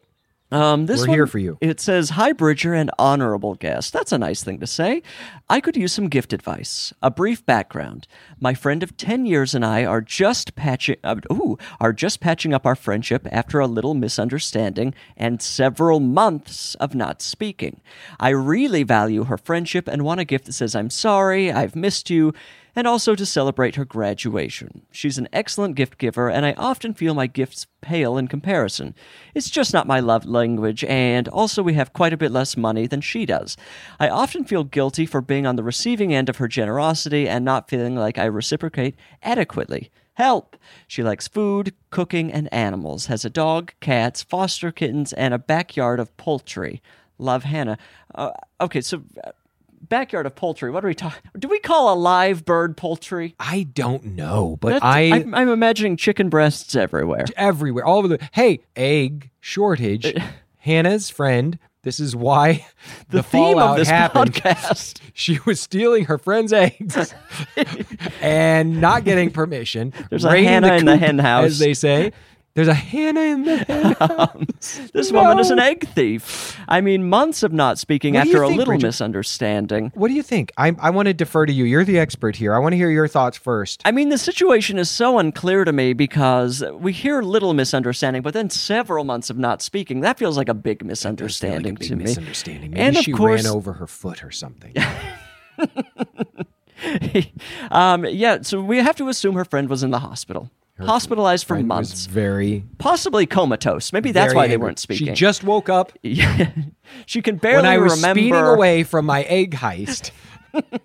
Um, this We're one, here for you. It says, hi, Bridger and honorable guest. That's a nice thing to say. I could use some gift advice. A brief background. My friend of ten years and I are just patching uh, ooh, are just patching up our friendship after a little misunderstanding and several months of not speaking. I really value her friendship and want a gift that says, I'm sorry, I've missed you, and also to celebrate her graduation. She's an excellent gift giver, and I often feel my gifts pale in comparison. It's just not my love language, and also we have quite a bit less money than she does. I often feel guilty for being on the receiving end of her generosity and not feeling like I reciprocate adequately. Help! She likes food, cooking, and animals, has a dog, cats, foster kittens, and a backyard of poultry. Love, Hannah. Uh, okay, so... Uh, Backyard of poultry. What are we talking? Do we call a live bird poultry? I don't know, but That's, I I'm, I'm imagining chicken breasts everywhere, everywhere, all over the. Hey, egg shortage. Uh, Hannah's friend. This is why the, the theme of this happened. Podcast. She was stealing her friend's eggs and not getting permission. There's a Hannah the in the hen house, as they say. There's a Hannah in the hen house. um, This no. woman is an egg thief. I mean, months of not speaking what after think, a little Bridger? misunderstanding. What do you think? I, I want to defer to you. You're the expert here. I want to hear your thoughts first. I mean, the situation is so unclear to me because we hear little misunderstanding, but then several months of not speaking. That feels like a big misunderstanding like a big to me. Misunderstanding. Maybe and she of course, ran over her foot or something. um, yeah, so we have to assume her friend was in the hospital. Her hospitalized for months. Was very possibly comatose. Maybe that's why angry. They weren't speaking. She just woke up. She can barely remember. When I was remember... speeding away from my egg heist,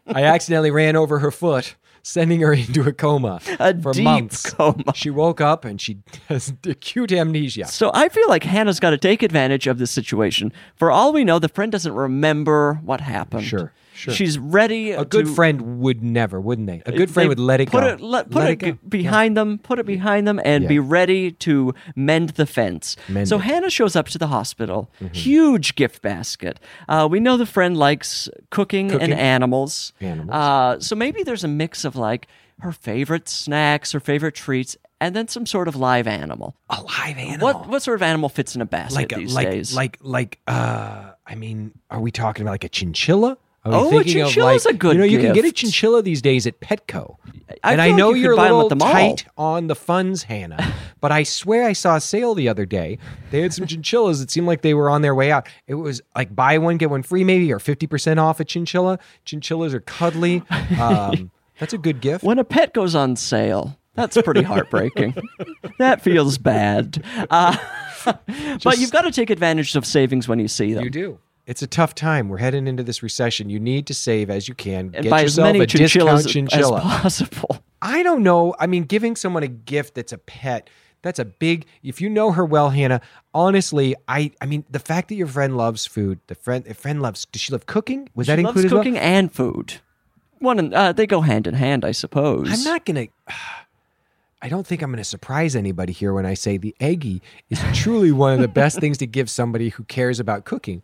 I accidentally ran over her foot, sending her into a coma a for deep months. Coma. She woke up and she has acute amnesia. So I feel like Hannah's got to take advantage of this situation. For all we know, the friend doesn't remember what happened. Sure. Sure. She's ready. A good to, friend would never, wouldn't they? A good friend would let it put go. It, let, put let it, it go. behind yeah. them, put it behind them, and yeah. be ready to mend the fence. Mend so it. Hannah shows up to the hospital, mm-hmm. huge gift basket. Uh, we know the friend likes cooking, cooking. and animals. animals. Uh, so maybe there's a mix of like her favorite snacks, her favorite treats, and then some sort of live animal. A live animal? What what sort of animal fits in a basket like a, these like, days? Like, like uh, I mean, are we talking about like a chinchilla? Oh, a chinchilla's like, a good You know, you gift. Can get a chinchilla these days at Petco. I and I know like you you're a little tight on the funds, Hannah, but I swear I saw a sale the other day. They had some chinchillas that seemed like they were on their way out. It was like buy one, get one free maybe, or fifty percent off a chinchilla. Chinchillas are cuddly. Um, that's a good gift. When a pet goes on sale, that's pretty heartbreaking. That feels bad. Uh, Just, but you've got to take advantage of savings when you see them. You do. It's a tough time. We're heading into this recession. You need to save as you can. And Get buy yourself as many a discount chinchilla as possible. I don't know. I mean, giving someone a gift that's a pet, that's a big... If you know her well, Hannah, honestly, I I mean, the fact that your friend loves food, the friend the friend loves... Does she love cooking? Was she that included? She loves cooking well? and food. One, in, uh, they go hand in hand, I suppose. I'm not going to... Uh, I don't think I'm going to surprise anybody here when I say the eggie is truly one of the best things to give somebody who cares about cooking.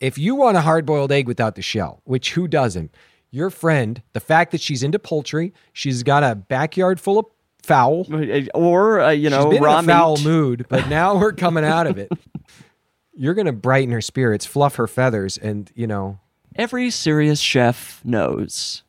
If you want a hard-boiled egg without the shell, which who doesn't, your friend, the fact that she's into poultry, she's got a backyard full of foul. Or, uh, you know, She's been raw in a foul meat. mood, but now we're coming out of it. You're going to brighten her spirits, fluff her feathers, and, you know... Every serious chef knows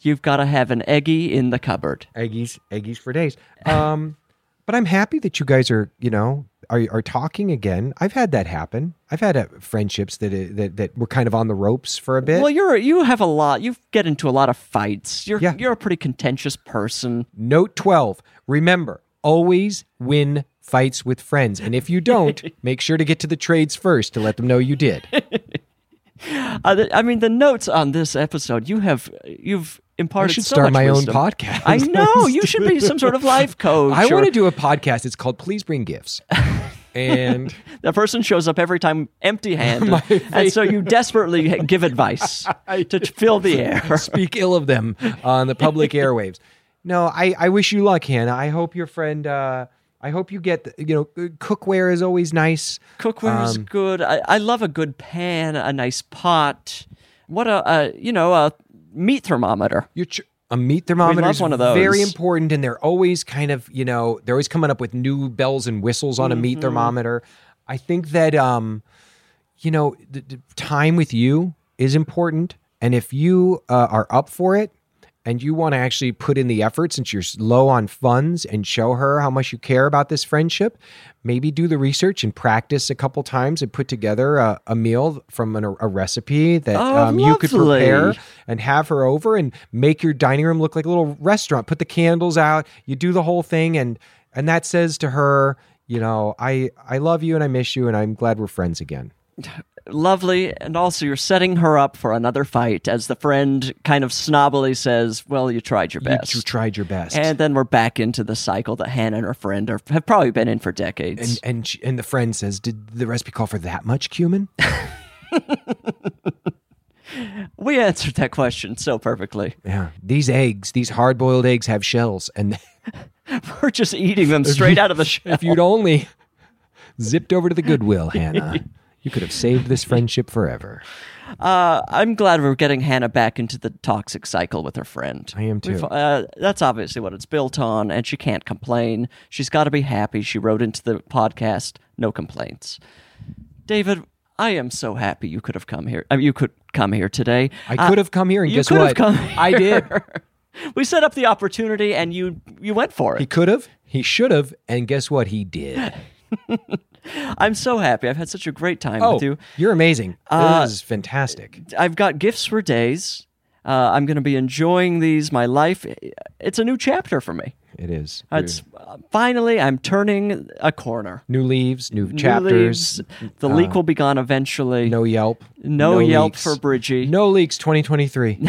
you've got to have an eggie in the cupboard. Eggies, eggies for days. Um, but I'm happy that you guys are, you know... Are, are talking again. I've had that happen. I've had uh, friendships that, uh, that that were kind of on the ropes for a bit. Well, you're you have a lot. You get into a lot of fights. You're yeah. you're a pretty contentious person. Note twelve. Remember, always win fights with friends. And if you don't, make sure to get to the trades first to let them know you did. uh, th- I mean, the notes on this episode, you have you've imparted. I should so start much my wisdom. own podcast. I know. You should be some sort of life coach. I or... want to do a podcast. It's called Please Bring Gifts. And the person shows up every time empty-handed, and so you desperately give advice to fill the air. Speak ill of them on the public airwaves. No, I, I wish you luck, Hannah. I hope your friend. Uh, I hope you get. You know, cookware is always nice. Cookware um, is good. I, I love a good pan, a nice pot. What a, a you know a meat thermometer. Your ch- A meat thermometer is very important, and they're always kind of, you know, they're always coming up with new bells and whistles on mm-hmm. a meat thermometer. I think that, um, you know, the, the time with you is important, and if you uh, are up for it and you want to actually put in the effort since you're low on funds and show her how much you care about this friendship, maybe do the research and practice a couple times and put together a, a meal from an, a recipe that oh, um, you could prepare and have her over and make your dining room look like a little restaurant. Put the candles out. You do the whole thing. And, and that says to her, you know, I, I love you and I miss you and I'm glad we're friends again. Lovely, and also you're setting her up for another fight as the friend kind of snobbily says, well, you tried your best. You, you tried your best. And then we're back into the cycle that Hannah and her friend are, have probably been in for decades. And, and and the friend says, did the recipe call for that much cumin? We answered that question so perfectly. Yeah. These eggs, these hard-boiled eggs have shells, and we're just eating them straight out of the shell. If you'd only zipped over to the Goodwill, Hannah. You could have saved this friendship forever. Uh, I'm glad we're getting Hannah back into the toxic cycle with her friend. I am too. Uh, that's obviously what it's built on, and she can't complain. She's got to be happy. She wrote into the podcast, no complaints. David, I am so happy you could have come here. I mean, you could come here today. I uh, could have come here, and guess what? I did. We set up the opportunity, and you you went for it. He could have, he should have, and guess what? He did. I'm so happy. I've had such a great time oh, with you. You're amazing. Uh, this is fantastic. I've got gifts for days. Uh, I'm going to be enjoying these. My life, it's a new chapter for me. It is. It's uh, finally, I'm turning a corner. New leaves, new, new chapters. Leaves. The uh, leak will be gone eventually. No Yelp. No, no Yelp leaks. For Bridgie. No leaks twenty twenty-three.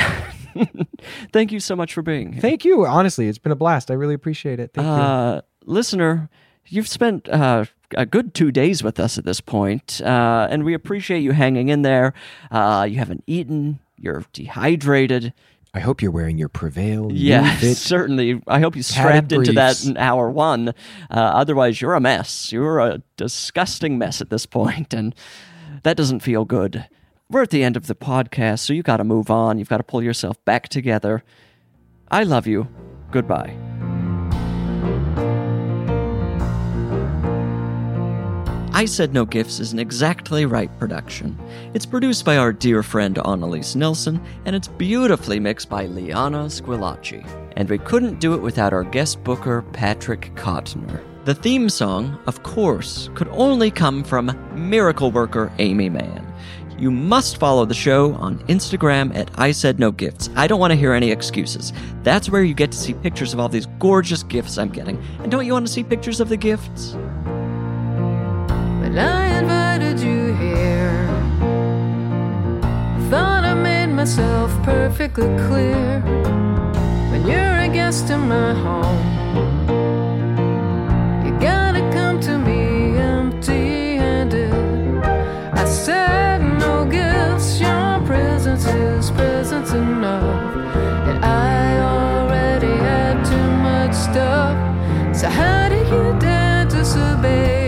Thank you so much for being here. Thank you. Honestly, it's been a blast. I really appreciate it. Thank uh, you. Listener, you've spent... Uh, a good two days with us at this point, uh, and we appreciate you hanging in there. Uh, you haven't eaten, you're dehydrated. I hope you're wearing your Prevail. Yeah, certainly. I hope you strapped into that in hour one. Uh, otherwise, you're a mess. You're a disgusting mess at this point, and that doesn't feel good. We're at the end of the podcast, so you've got to move on. You've got to pull yourself back together. I love you. Goodbye. I Said No Gifts is an Exactly Right production. It's produced by our dear friend Annalise Nelson, and it's beautifully mixed by Liana Squillacci. And we couldn't do it without our guest booker, Patrick Kottner. The theme song, of course, could only come from miracle worker Amy Mann. You must follow the show on Instagram at I Said No Gifts. I don't want to hear any excuses. That's where you get to see pictures of all these gorgeous gifts I'm getting. And don't you want to see pictures of the gifts? I invited you here. Thought I made myself perfectly clear. When you're a guest in my home, you gotta come to me empty-handed. I said no gifts, your presence is presence enough. And I already had too much stuff. So how do you dare disobey?